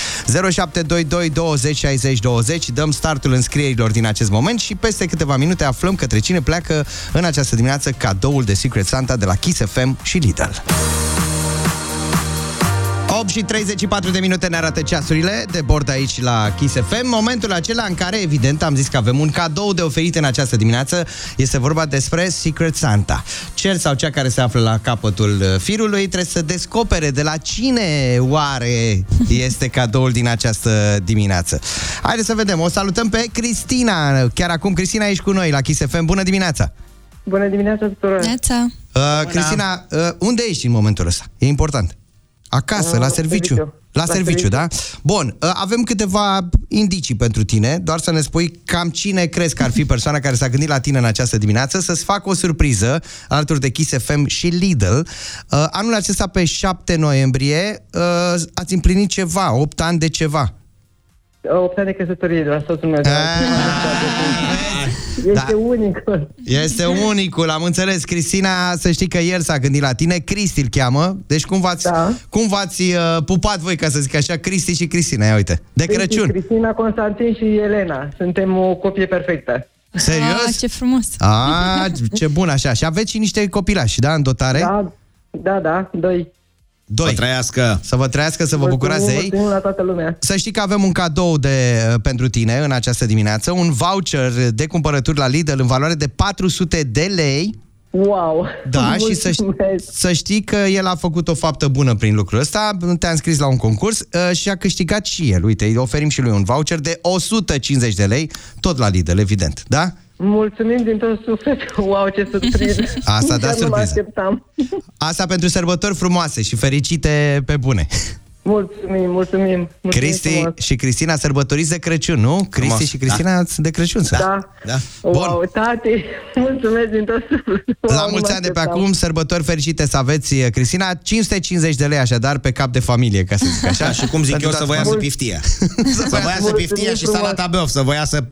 0722 20 60 20. Dăm startul înscrierilor din acest moment și peste câteva minute aflăm către cine pleacă în această dimineață cadoul de Secret Santa de la Kiss FM și Lidl. 8 și 34 de minute ne arată ceasurile, de bord aici la Kiss FM. Momentul acela în care, evident, am zis că avem un cadou de oferit în această dimineață. Este vorba despre Secret Santa. Cel sau cea care se află la capătul firului trebuie să descopere de la cine oare este cadoul din această dimineață. Haideți să vedem, o salutăm pe Cristina. Chiar acum, Cristina, ești cu noi la Kiss FM. Bună dimineața! Bună dimineața tuturor! Cristina, unde ești în momentul ăsta? E important. Acasă, la serviciu. La serviciu, da? Bun, avem câteva indicii pentru tine, doar să ne spui cam cine crezi că ar fi persoana care s-a gândit la tine în această dimineață, să-ți facă o surpriză alături de Kiss FM și Lidl. Anul acesta, pe 7 noiembrie, ați împlinit ceva, 8 ani de ceva. 8 ani de căsătorie, la soțul meu. Este unicul. Este unicul, am înțeles. Cristina, să știi că el s-a gândit la tine. Cristi îl cheamă. Deci cum v-ați pupat voi, ca să zic așa, Cristi și Cristina? Ia uite, de Crăciun. Cristina, Constantin și Elena. Suntem o copie perfectă. Serios? Ce frumos. Ce bun așa. Și aveți și niște copilași, da, în dotare? Da, 2. Să trăiască. Să vă trăiască, să vă bucurați ei. Să știi că avem un cadou pentru tine în această dimineață, un voucher de cumpărături la Lidl în valoare de 400 de lei. Wow! Da, și să știi că el a făcut o faptă bună prin lucrul ăsta, te-a înscris la un concurs și a câștigat și el. Uite, îi oferim și lui un voucher de 150 de lei, tot la Lidl, evident, da? Mulțumim din tot sufletul. Wow, ce surpriză. Asta da surpriză. Asta pentru sărbători frumoase și fericite pe bune. Mulțumim, mulțumim. Cristi și Cristina sărbătoriți de Crăciun, nu? Cristi și Cristina de Crăciun. Da. Bun. Wow, tati, mulțumesc din tot sufletul. La mulți ani de pe acum, sărbători fericite să aveți, Cristina. 550 de lei așadar pe cap de familie, ca să zic așa. Și cum zic eu, să vă iasă piftia. Să vă iasă piftia și salata beof, să vă iasă...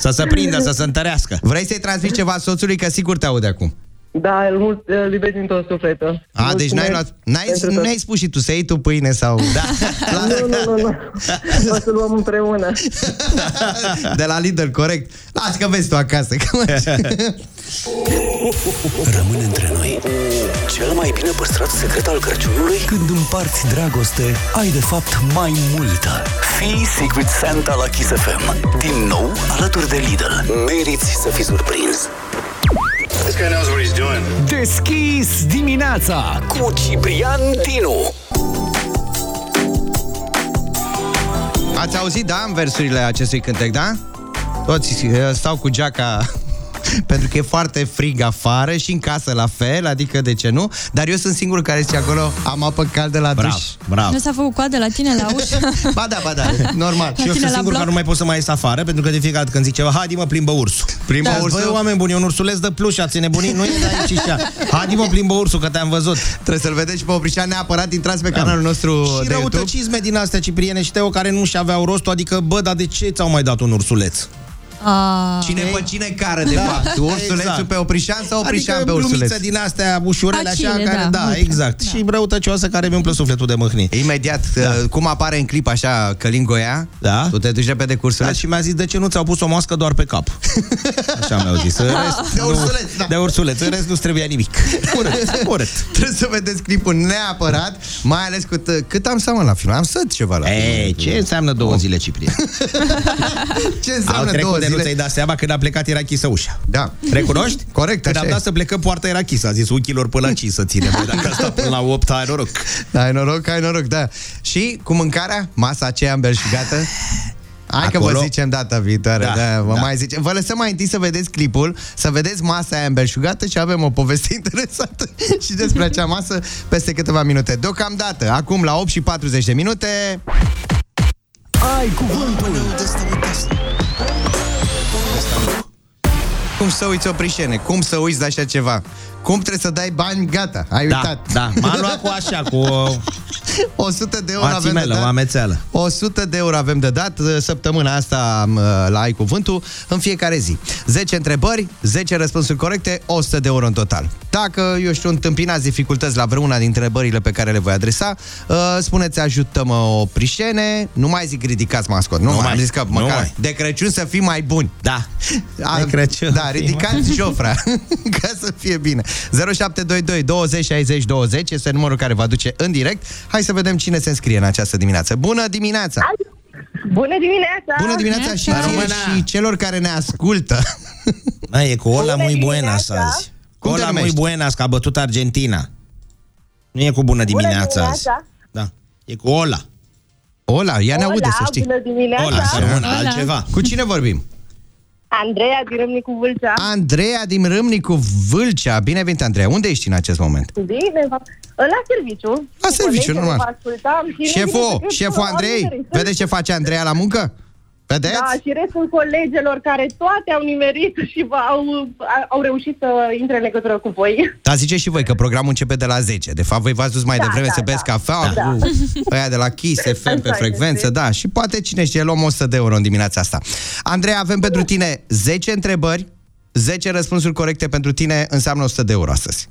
Să se prindă, să se întărească. Vrei să-i transmiți ceva soțului, că sigur te aude acum? Da, îl iubesc din tot sufletul. A, deci n-ai spus și tu să iei tu pâine sau... Da. Nu. O să luăm împreună. De la Lidl, corect. Las că vezi tu acasă. Rămâne între noi. Cel mai bine păstrat secret al Crăciunului? Când împarți dragoste, ai de fapt mai multă. Fii Secret Santa la Kiss FM. Din nou, alături de Lidl. Meriți să fii surprins. This guy knows what he's doing. DesKiss dimineața cu Ciprian Dinu. Ați auzit, da, în versurile acestui cântec, da? Toți stau cu geaca pentru că e foarte frig afară și în casă la fel, adică de ce nu? Dar eu sunt singurul care zice acolo, am apă caldă la duș. Bravo. Nu s-a făcut coadă la tine la ușă? Ba da, normal. La și eu sunt singurul care nu mai pot să mai ies afară, pentru că de fiecare dată când ziceva, haide mă, plimbă ursul. Plimbă ursul? Băi, oameni buni, un ursuleț de pluș, ați nebunit, nu e de aici și așa. Haide mă, plimbă ursul, că te-am văzut. Trebuie să-l vedeți și pe Oprișan, neapărat intrați pe canalul nostru și de YouTube. Și răutăcisme din astea, Cipriene și Teo, care nu și-aveau rostul, adică, bă, dar de ce ți-au mai dat un ursuleț? Cine pe cine cară, de fapt. Ursulețul pe Oprișan sau Oprișan adică pe ursuleț. Adică din astea ușurele așa, care, da, exact. Da. Și răutăcioasă care mi umple sufletul de mâhnit. Imediat, cum apare în clip așa Călingoia, tu te duci repede cu ursuleț. Și mi-a zis, de ce nu ți-au pus o mască doar pe cap? Așa mi-au zis. De ursuleț, în rest nu-ți trebuia nimic. Urât. Trebuie să vedeți clipul neapărat, mai ales cât am să la film. Am săt ceva la film. Ce înseamnă 2 zile, Ciprian? Ce înseamnă 2 zile? Nu ți-ai dat seama, când a plecat era chisă ușa. Da. Recunoști? Corect, așa. Când am dat să plecăm, poarta era chisă. A zis, ochilor până la 5 să ținem. Dacă a stat până la 8, ai noroc. Ai noroc, da. Și cu mâncarea, masa aceea îmbelșugată. Hai că vă zicem data viitoare. Mai zicem. Vă lăsăm mai întâi să vedeți clipul, să vedeți masa aia îmbelșugată și avem o poveste interesantă și despre acea masă peste câteva minute. Deocamdată, acum la 8:40. Ai cuvântul! Cum să uiți, Oprișene? Cum să uiți de așa ceva? Cum trebuie să dai bani? Gata, ai uitat. Da, m-a luat cu așa, cu... 100 de euro avem de dat. O amețeală. 100 de euro avem de dat săptămâna asta la Ai Cuvântul, în fiecare zi. 10 întrebări, 10 răspunsuri corecte, 100 de euro în total. Dacă, eu știu, întâmpinați dificultăți la vreuna din întrebările pe care le voi adresa, spuneți ajută-mă, Oprișene, nu mai zic ridicați mascot, nu mai. Am zis că măcar de Crăciun să fii mai buni. Da, de Crăciun. Da, ridicați jofra, ca să fie bine. 0722 20 60 20 este numărul care vă aduce în direct. Hai să vedem cine se înscrie în această dimineață. Bună dimineața! Bună dimineața și ție și celor care ne ascultă. E cu ola muy buenas azi. Cu ola muy buenas, că a bătut Argentina. Nu e cu bună dimineața azi. Da. E cu ola. Ola, ea ne aude, să știi. Bună dimineața! Ola, altceva. Cu cine vorbim? Andreea din Râmnicu Vâlcea. Andreea din Râmnicu Vâlcea. Bine venit, Andreea. Unde ești în acest moment? Bine, la serviciu. La serviciu, normal. Șeful Andrei, vede ce face Andreea la muncă? Vedeți? Da, și restul colegelor care toate au nimerit și au reușit să intre în legătură cu voi. Dar ziceți și voi că programul începe de la 10. De fapt, voi v-ați dus mai devreme să beți cafea cu aia de la Kiss FM pe frecvență. Da. Și poate, cine știe, luăm 100 de euro în dimineața asta. Andrei, avem pentru tine 10 întrebări, 10 răspunsuri corecte pentru tine înseamnă 100 de euro astăzi.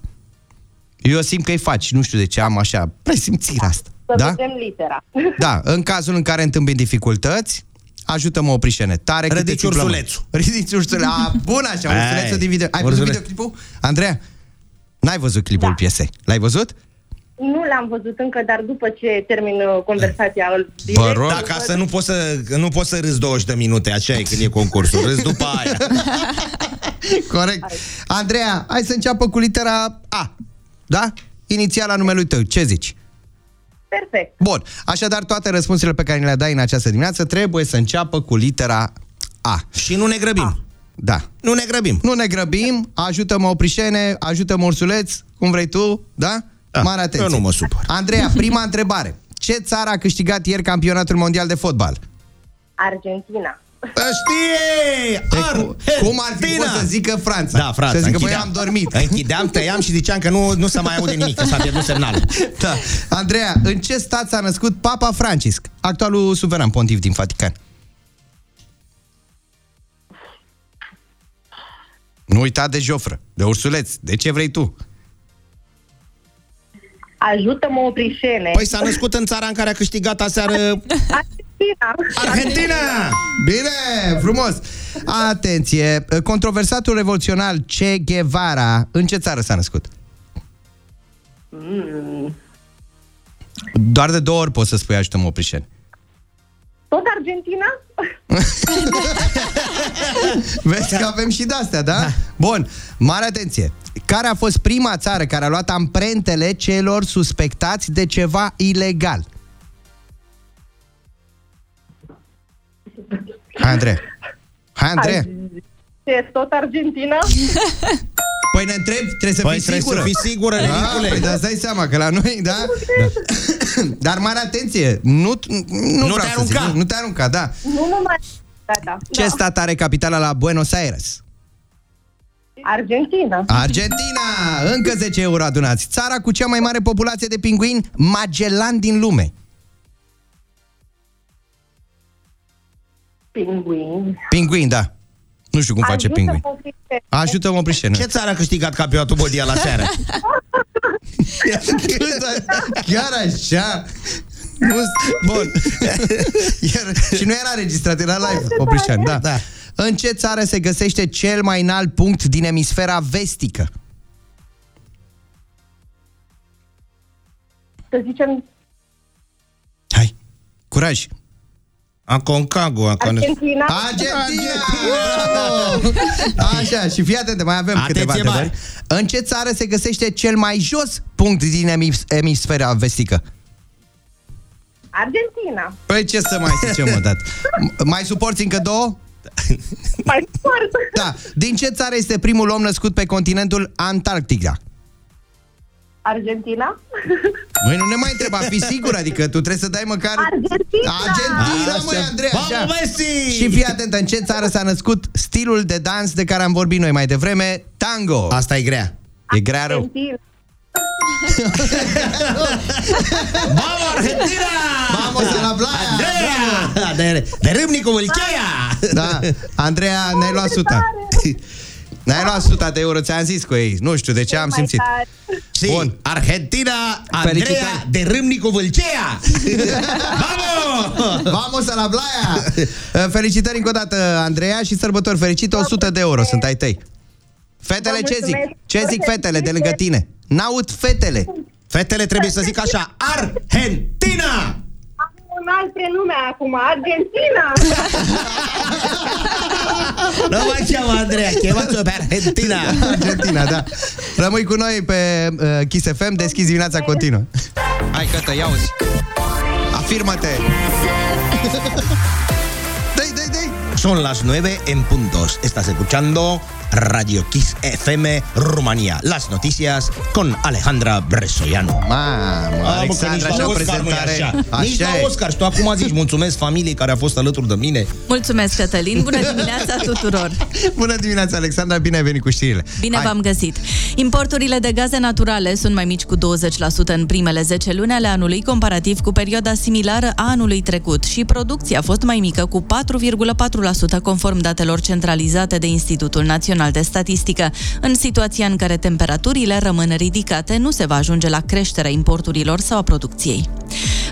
Eu simt că îi faci, nu știu de ce, am așa presimțirea asta. Să vedem litera. Da, în cazul în care întâmpin dificultăți, ajută-mă, Oprișene, tare cât de ciuplă. Ridici ursulețul. Bun așa, ursulețul din video. Ai văzut videoclipul? Andreea, n-ai văzut clipul piesei. L-ai văzut? Nu l-am văzut încă, dar după ce termin conversația... Vă rog, da, ca să nu poți să râzi 20 de minute, așa e când e concursul. Râzi după aia. Corect. Andreea, hai să înceapă cu litera A. Da? Inițiala numelui tău. Ce zici? Perfect. Bun. Așadar, toate răspunsurile pe care le dai în această dimineață trebuie să înceapă cu litera A. Și nu ne grăbim. A. Da. Nu ne grăbim. Nu ne grăbim, ajută-mă Oprișene, ajută-mă Ursuleț, cum vrei tu, da? Da. Mare atenție. Eu nu mă supăr. Andreea, prima întrebare. Ce țară a câștigat ieri campionatul mondial de fotbal? Argentina. Știi! Cum ar fi fost să zică Franța? Da, Franța. Să zică, băi, am dormit. Închideam, tăiam și ziceam că nu se mai aude nimic, că s-a pierdut semnalul. Da. Andreea, în ce stat s-a născut Papa Francisc, actualul suveran pontif din Vatican? Nu uita de Jofră, de Ursuleț, de ce vrei tu. Ajută-mă, Oprișene. Păi s-a născut în țara în care a câștigat aseară... Argentina! Bine, frumos! Atenție! Controversatul revoluționar Che Guevara, în ce țară s-a născut? Doar de două ori poți să spui ajută-mă, Oprișene. Tot Argentina? Vezi că avem și de-astea, da? Bun, mare atenție. Care a fost prima țară care a luat amprentele celor suspectați de ceva ilegal? Hai, Andrei. Hai, Andrei. E tot Argentina? Păi ne întreb, trebuie să fii sigură, ridicule. Păi, dar dai seama că la noi, da? Dar mare atenție, nu te arunca. Nu te arunca, da. Ce stat are capitala la Buenos Aires? Argentina. Argentina! Încă 10 euro adunați. Țara cu cea mai mare populație de pinguini Magellan din lume. Pinguini. Pinguini, da. Nu știu cum face pinguini. Ajută-mă, Oprișene. Ce țară a câștigat campionatul mondial la seară? Chiar așa? Bun. Și nu era registrat, era live, Oprișan, da. Da. În ce țară se găsește cel mai înalt punct din emisfera vestică? Să zicem... Hai, curaj! Aconcagua. Argentina. Așa, și fii atent, mai avem câteva întrebări. În ce țară se găsește cel mai jos punct din emisfera vestică? Argentina. Păi ce să mai zicem o dată? Mai suporți încă două? Mai suport. Da. Din ce țară este primul om născut pe continentul Antarctica? Argentina? Măi, nu ne mai întreba, fi sigur, adică tu trebuie să dai măcar... Argentina, măi, Andrei, așa. Și fii atentă, în ce țară s-a născut stilul de dans de care am vorbit noi mai devreme, tango? Asta e grea. E grea rău. Vamos, Argentina! Vamos a la playa! Andrea! De râmnicul Ilchea! Da, Andreea, ne-ai luat 100. N-ai luat 100 de euro, ți-am zis cu ei. Nu știu de ce am simțit. Bun. Argentina, Andreea de Râmnicu Vâlcea. Vamos! Vamos a la playa! Felicitări încă o dată, Andreea, și sărbători fericite. 100 de euro sunt ai tăi. Fetele ce zic? Ce zic fetele de lângă tine? N-aud fetele. Fetele trebuie să zic așa. Argentina! Un alt prenume acum, Argentina! Nu mai cheamă Andreea, chemați-o pe Argentina! Argentina, da. Rămâi cu noi pe Kiss FM, DesKiss dimineața continuă. Hai, Cătă, ia-uzi! Afirmă-te! Dei, dei, dei! Son las 9 en puntos. Estás escuchando Radio Kiss FM Rumanía. Las noticias con Alexandra Brezoianu. Mamă, Alexandra, și-o prezentare. Nici la Oscar, și tu acum zici mulțumesc familiei care a fost alături de mine. Mulțumesc, Cătălin. Bună dimineața tuturor. Bună dimineața, Alexandra. Bine ai venit cu știrile. Bine v-am găsit. Importurile de gaze naturale sunt mai mici cu 20% în primele 10 luni ale anului, comparativ cu perioada similară a anului trecut. Și producția a fost mai mică cu 4,4% conform datelor centralizate de Institutul Național de statistică. În situația în care temperaturile rămân ridicate, nu se va ajunge la creșterea importurilor sau a producției.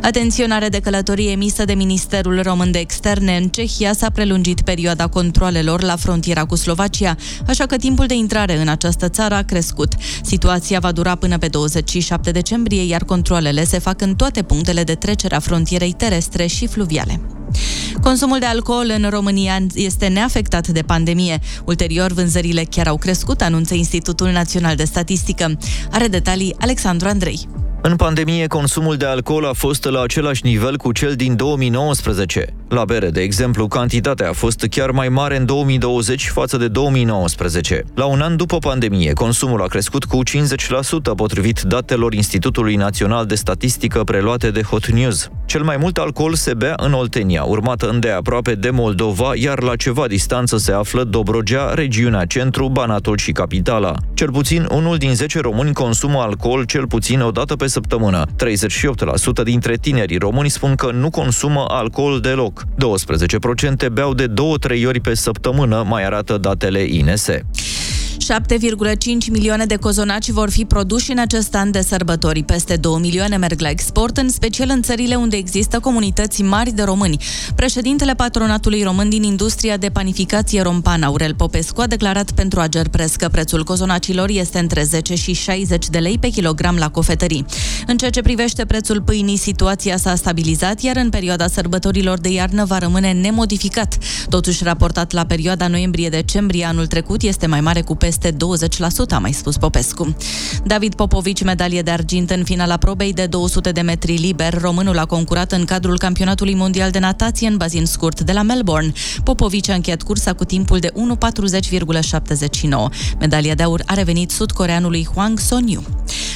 Atenționare de călătorie emisă de Ministerul Român de Externe. În Cehia s-a prelungit perioada controalelor la frontiera cu Slovacia, așa că timpul de intrare în această țară a crescut. Situația va dura până pe 27 decembrie, iar controalele se fac în toate punctele de trecere a frontierei terestre și fluviale. Consumul de alcool în România este neafectat de pandemie. Ulterior, vânzările chiar au crescut, anunță Institutul Național de Statistică. Are detalii Alexandru Andrei. În pandemie, consumul de alcool a fost la același nivel cu cel din 2019. La bere, de exemplu, cantitatea a fost chiar mai mare în 2020 față de 2019. La un an după pandemie, consumul a crescut cu 50% potrivit datelor Institutului Național de Statistică preluate de Hot News. Cel mai mult alcool se bea în Oltenia, urmată îndeaproape de Moldova, iar la ceva distanță se află Dobrogea, regiunea Centru, Banatul și Capitala. Cel puțin unul din 10 români consumă alcool cel puțin o dată pe săptămână. 38% dintre tinerii români spun că nu consumă alcool deloc. 12% beau de 2-3 ori pe săptămână, mai arată datele INS. 7,5 milioane de cozonaci vor fi produși în acest an de sărbători. Peste 2 milioane merg la export, în special în țările unde există comunități mari de români. Președintele Patronatului Român din Industria de Panificație Rompan, Aurel Popescu, a declarat pentru Agerpres că prețul cozonacilor este între 10 și 60 de lei pe kilogram la cofetării. În ceea ce privește prețul pâinii, situația s-a stabilizat, iar în perioada sărbătorilor de iarnă va rămâne nemodificat. Totuși, raportat la perioada noiembrie-decembrie anul trecut, este mai mare cu peste 20%, a mai spus Popescu. David Popovici, medalie de argint în finala probei de 200 de metri liber. Românul a concurat în cadrul Campionatului Mondial de Natație în bazin scurt de la Melbourne. Popovici a încheiat cursa cu timpul de 1.40,79. Medalia de aur a revenit sudcoreanului Hwang Son-yu.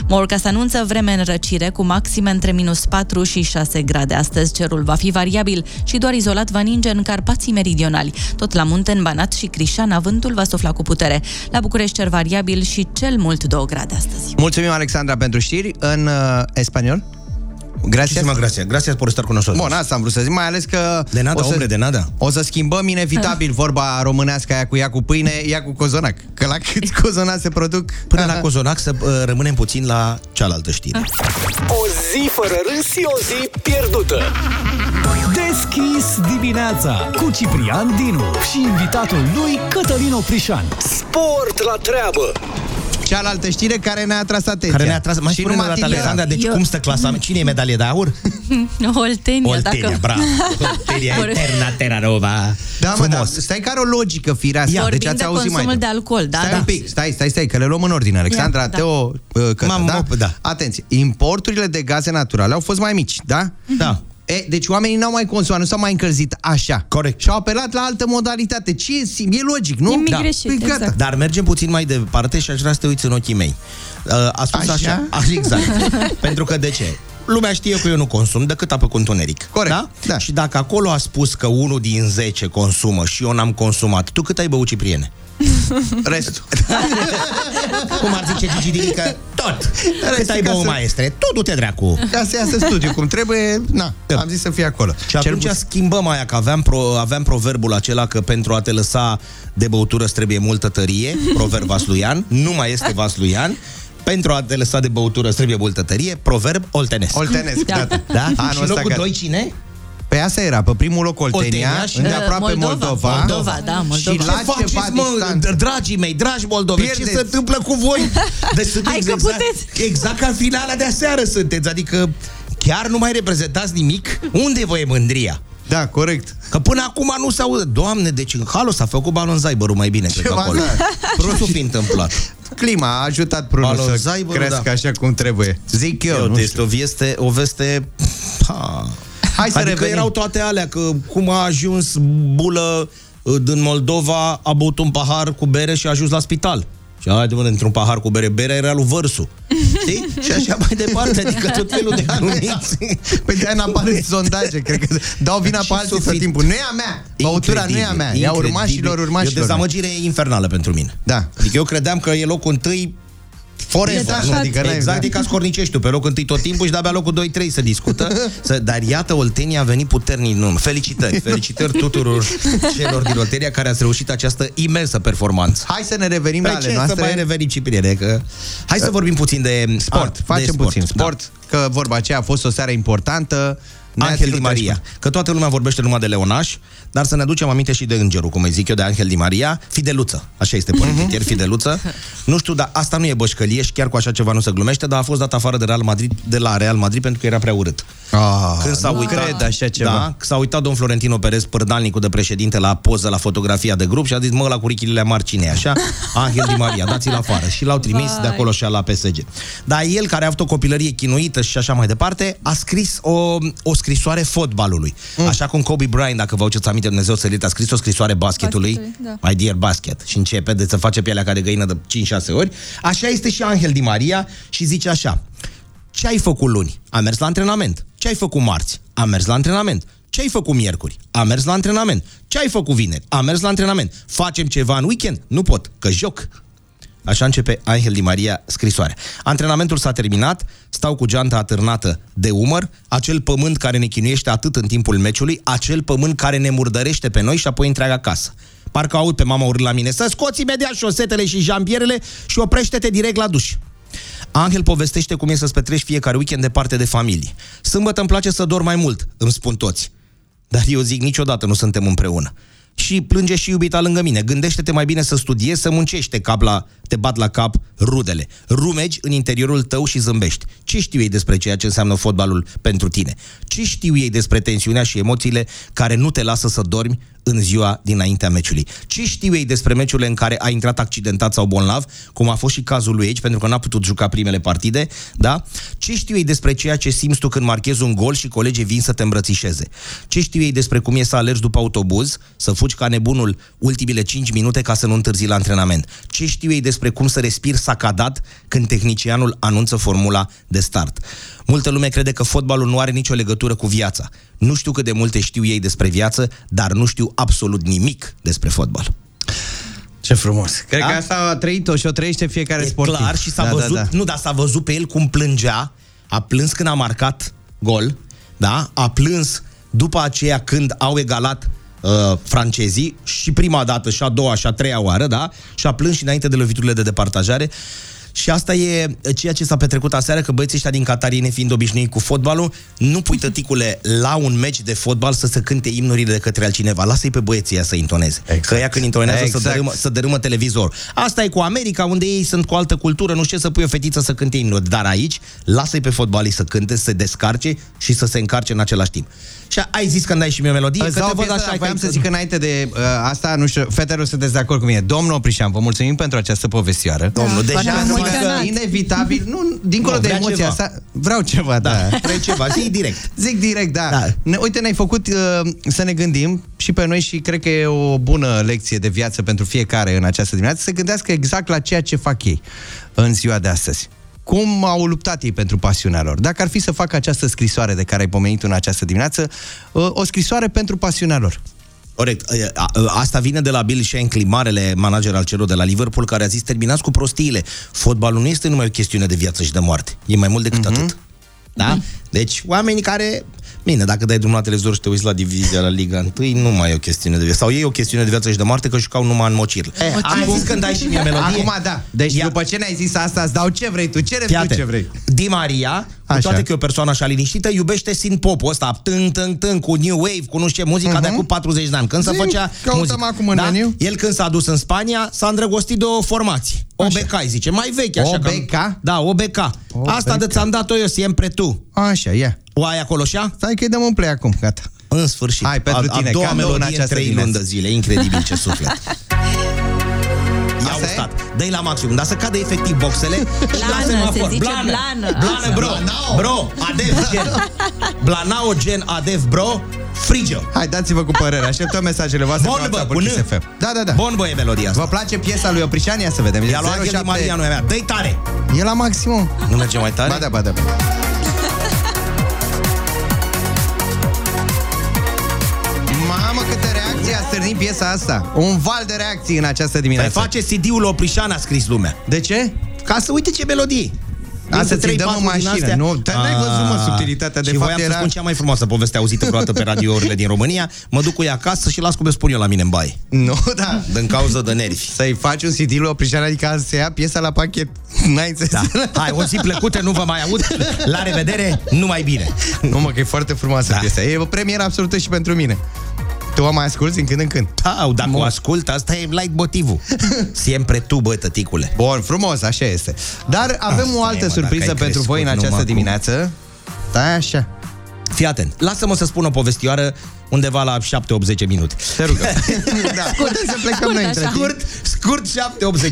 Morca se anunță vreme în răcire cu maxime între minus 4 și 6 grade. Astăzi cerul va fi variabil și doar izolat va ninge în Carpații Meridionali. Tot la munte, în Banat și Crișana, vântul va sufla cu putere. La București cer variabil și cel mult 2 grade astăzi. Mulțumim, Alexandra, pentru știri în spaniol. Gracias por estar con nosotros. Bun, asta am vrut să zic, mai ales că o să schimbăm inevitabil vorba românească aia cu ia cu pâine, ia cu cozonac. Că la cât cozonac se produc până la cozonac, să rămânem puțin la cealaltă știre. O zi fără râs și o zi pierdută. DesKiss dimineața cu Ciprian Dinu și invitatul lui Cătălin Oprișan. Sport la treabă. Cealaltă știre care ne-a atras atenția. Mai spune o dată, Alexandra, deci cum stă clasamentul? Cine e medalie de aur? Oltenia, bravo. Oltenia eterna terra nova. Da, mă, da. Stai, care o logică firească. Deci ați auzit mai. De alcool, da. Stai un pic, stai, că le luăm în ordine. Alexandra, Teo, Cătă, da. Atenție, importurile de gaze naturale au fost mai mici, da? Da. E, deci oamenii n-au mai consumat, nu s-au mai încălzit așa. Corect. Și au apelat la altă modalitate. E logic, nu? Da. Greșit, exact. Dar mergem puțin mai departe și aș vrea să te uiți în ochii mei. A spus așa? Exact. Pentru că de ce? Lumea știe că eu nu consum decât apă cu întuneric. Corect. Da? Da. Și dacă acolo a spus că 1 din 10 consumă și eu n-am consumat, tu cât ai băut, Cipriene? Restul. Cum ar zice Gigi Dinică? Tot. Cât ai băut, maestre? Tot, du-te dracu. Ca să iasă studiu cum trebuie, na, am zis să fie acolo. Și atunci schimbăm aia, că aveam proverbul acela că pentru a te lăsa de băutură îți trebuie multă tărie, proverb vasluian, nu mai este vasluian. Pentru a te lăsa de băutură îți trebuie multă tărie, proverb oltenesc. Oltenesc, da? Și locul 2 cine? Pe asta era, pe primul loc Oltenia, îndeaproape Moldova. Și la ce faceți, mă, dragii mei, dragi moldoveni, ce se întâmplă cu voi? Deci sunteți exact ca finala de aseară sunteți, adică chiar nu mai reprezentați nimic? Unde vă e mândria? Da, corect. Că până acum nu se aude. Doamne, deci în halos s-a făcut balonzaibărul mai bine. Ceva, că acolo. Prosul fi întâmplat. Clima a ajutat prunul să crească așa cum trebuie. Zic eu, este o veste... Hai să revenim. Erau toate alea, că cum a ajuns bulă din Moldova, a băut un pahar cu bere și a ajuns la spital. Și haide, mă, într-un pahar cu bere, berea era lui Vărsu. Știi? Și așa mai departe, adică tot felul de anunți. Păi de-aia n-apare sondaje, cred că dau vina pe alții tot timpul. Nu e a mea! Băutura nu e a mea, e a urmașilor. E o dezamăgire infernală pentru mine. Da. Adică eu credeam că e locul întâi forever, adică Ascorniceștiul pe loc întâi tot timpul și de-abia locul 2-3 se discută, dar iată, Oltenia a venit puternic în urmă. Felicitări tuturor celor din Oltenia care ați reușit această imensă performanță. Hai să ne revenim la ale noastre. Hai să vorbim puțin de sport. Facem puțin sport, da. Că vorba aceea a fost o seară importantă. Angel Di Maria. Că toată lumea vorbește numai de Leonaș, dar să ne aducem aminte și de îngerul, cum îi zic eu, de Angel Di Maria, Fideluță. Așa este politicier, Fideluță. Nu știu, dar asta nu e bășcălie și chiar cu așa ceva nu se glumește, dar a fost dat afară de la Real Madrid pentru că era prea urât. Când s-a uitat așa ceva. Da, s-a uitat domnul Florentino Perez, părdalnicul de președinte, la poză, la fotografia de grup și a zis: "Mă, la curichilele mari cine e așa? Angel Di Maria, dați-l afară." Și l-au trimis de acolo și la PSG. Dar el, care a avut o copilărie chinuită și așa mai departe, a scris o scrisoare fotbalului. Așa cum Kobe Bryant, dacă vă aduceți aminte, Dumnezeu să-l ierte, a scris o scrisoare basketului, My dear basket, și începe de să face pielea ca de găină de 5-6 ori. Așa este și Angel Di Maria și zice așa: ce ai făcut luni? Am mers la antrenament. Ce ai făcut marți? Am mers la antrenament. Ce ai făcut miercuri? Am mers la antrenament. Ce ai făcut vineri? Am mers la antrenament. Facem ceva în weekend? Nu pot, că joc. Așa începe Angel Di Maria scrisoarea. Antrenamentul s-a terminat, stau cu geanta atârnată de umăr, acel pământ care ne chinuiește atât în timpul meciului, acel pământ care ne murdărește pe noi și apoi întreaga casă. Parcă aud pe mama urlând la mine: să scoți imediat șosetele și jambierele și oprește-te direct la duș. Angel povestește cum e să-ți petrești fiecare weekend departe de familie. Sâmbătă îmi place să dorm mai mult, îmi spun toți. Dar eu zic, niciodată nu suntem împreună. Și plânge și iubita lângă mine. Gândește-te mai bine să studiezi, să muncești, te bat la cap rudele. Rumegi în interiorul tău și zâmbești. Ce știu ei despre ceea ce înseamnă fotbalul pentru tine? Ce știu ei despre tensiunea și emoțiile care nu te lasă să dormi în ziua dinaintea meciului? Ce știu ei despre meciurile în care a intrat accidentat sau bolnav, cum a fost și cazul lui aici, pentru că n-a putut juca primele partide, da? Ce știu ei despre ceea ce simți tu când marchezi un gol și colegii vin să te îmbrățișeze? Ce știu ei despre cum e să alergi după autobuz, să fugi ca nebunul ultimile 5 minute ca să nu întârzi la antrenament? Ce știu ei despre cum să respiri sacadat când tehnicianul anunță formula de start? Multă lume crede că fotbalul nu are nicio legătură cu viața. Nu știu cât de multe știu ei despre viață, dar nu știu absolut nimic despre fotbal. Ce frumos. Cred că asta a trăit-o și o trăiește fiecare sportiv. Clar, și s-a văzut, nu, dar s-a văzut pe el cum plângea. A plâns când a marcat gol, da? A plâns după aceea când au egalat francezii, și prima dată, și a doua, și a treia oară, da? Și a plâns și înainte de loviturile de departajare. Și asta e ceea ce s-a petrecut aseară, că băieții ăștia din Qatar, ei nefiind obișnuiți cu fotbalul, nu pui, tăticule, la un meci de fotbal să se cânte imnurile de către altcineva. Lasă-i pe băieții ăia să intoneze. Exact. Că ea când intonează să dărâmă televizorul. Asta e cu America, unde ei sunt cu altă cultură, nu știu să pui o fetiță să cânte imnuri. Dar aici, lasă-i pe fotbalii să cânte, să se descarce și să se încarce în același timp. Și ai zis că n-ai și mie o melodie? Că te văd așa, voiam să zic că înainte de asta, nu știu, fetele, sunteți de acord cu mine. Domnul Oprișan, vă mulțumim pentru această povestioară. Domnul, inevitabil, nu, dincolo de emoția ceva. Asta, vreau ceva, vrei ceva, zic direct. Zic direct, Uite, ne-ai făcut să ne gândim și pe noi și cred că e o bună lecție de viață pentru fiecare în această dimineață, să gândească exact la ceea ce fac ei în ziua de astăzi. Cum au luptat ei pentru pasiunea lor? Dacă ar fi să facă această scrisoare de care ai pomenit în această dimineață, o scrisoare pentru pasiunea lor. Corect. Asta vine de la Bill Shankly, marele manager al celor de la Liverpool, care a zis: terminați cu prostiile. Fotbalul nu este numai o chestiune de viață și de moarte. E mai mult decât atât. Da? Deci, oamenii care... Bine, dacă dai drumul la televizor și te uiți la divizia, la Liga 1, nu mai e o chestiune de viață. Sau e o chestiune de viață și de moarte, că jucau numai în mocirlă. Am zis când dai și mie melodie. Acum, da. Deci, după ce ne-ai zis asta, îți dau ce vrei tu, cere tu ce vrei. Di Maria, cu toate că e o persoană așa liniștită, iubește synth pop-ul ăsta, tân, cu new wave, cu nu știu ce muzică, de acum 40 de ani. Când se făcea muzică, da? El când s-a dus în Spania, s-a îndrăgostit de o formație. OBK, zice, mai veche așa. OBK? Da, OBK. Asta de ți-am dat-o eu sempre tu. Așa, ia. O ai acolo, așa? Stai că-i dăm un play acum, gata. În sfârșit. Hai, pentru tine, doua melodie în 3 luni de zile. Incredibil, ce suflet. Ia-o stat. Dă-i la maximum, dar să cadă efectiv boxele. Blană, se zice blană. Blană, bro. Bro, adev, gen. Blanao, gen, adev, bro. Frigio. Hai, dați-vă cu părerea. Așteptăm mesajele voastre. Bun, bă, Bun, bă, e melodia asta. Vă place piesa lui Oprișan? Ia să vedem. Ia luat Angel Di Maria, nu e mea. Dă-i tare. E la maximum. Nu merge mai tare? Ba da. A stârnit piesa asta. Un val de reacții în această dimineață. Păi face CD-ul Oprișan, a scris lumea. De ce? Ca să uite ce melodii. Asta ți-i dăm o mașină. Nu, n-ai văzut, mă, subtilitatea. De fapt, voiam să spun cea mai frumoasă poveste auzită vreodată pe radiourile din România. Mă duc cu ea acasă și las cum le spun eu la mine în baie. Nu, da. Din cauză de nervi. Să-i faci un CD-ul Oprișan, adică să ia piesa la pachet. N-ai înțeles. Hai, o zi plăcută, nu vă mai aud. La revedere, numai bine. Nu, mă, că e foarte frumoasă piesa. E o premieră absolută și pentru mine. Tu o mai asculti din când în când? Da, dacă o ascult, asta e light motivul. Sempre tu, bă, tăticule. Bun, frumos, așa este. Dar avem o altă surpriză pentru voi în această dimineață. Stai așa. Fii atent. Lasă-mă să spun o povestioară undeva la 7-80 minute. Te rugăm. Da, putem să plecăm noi între timp. Scurt,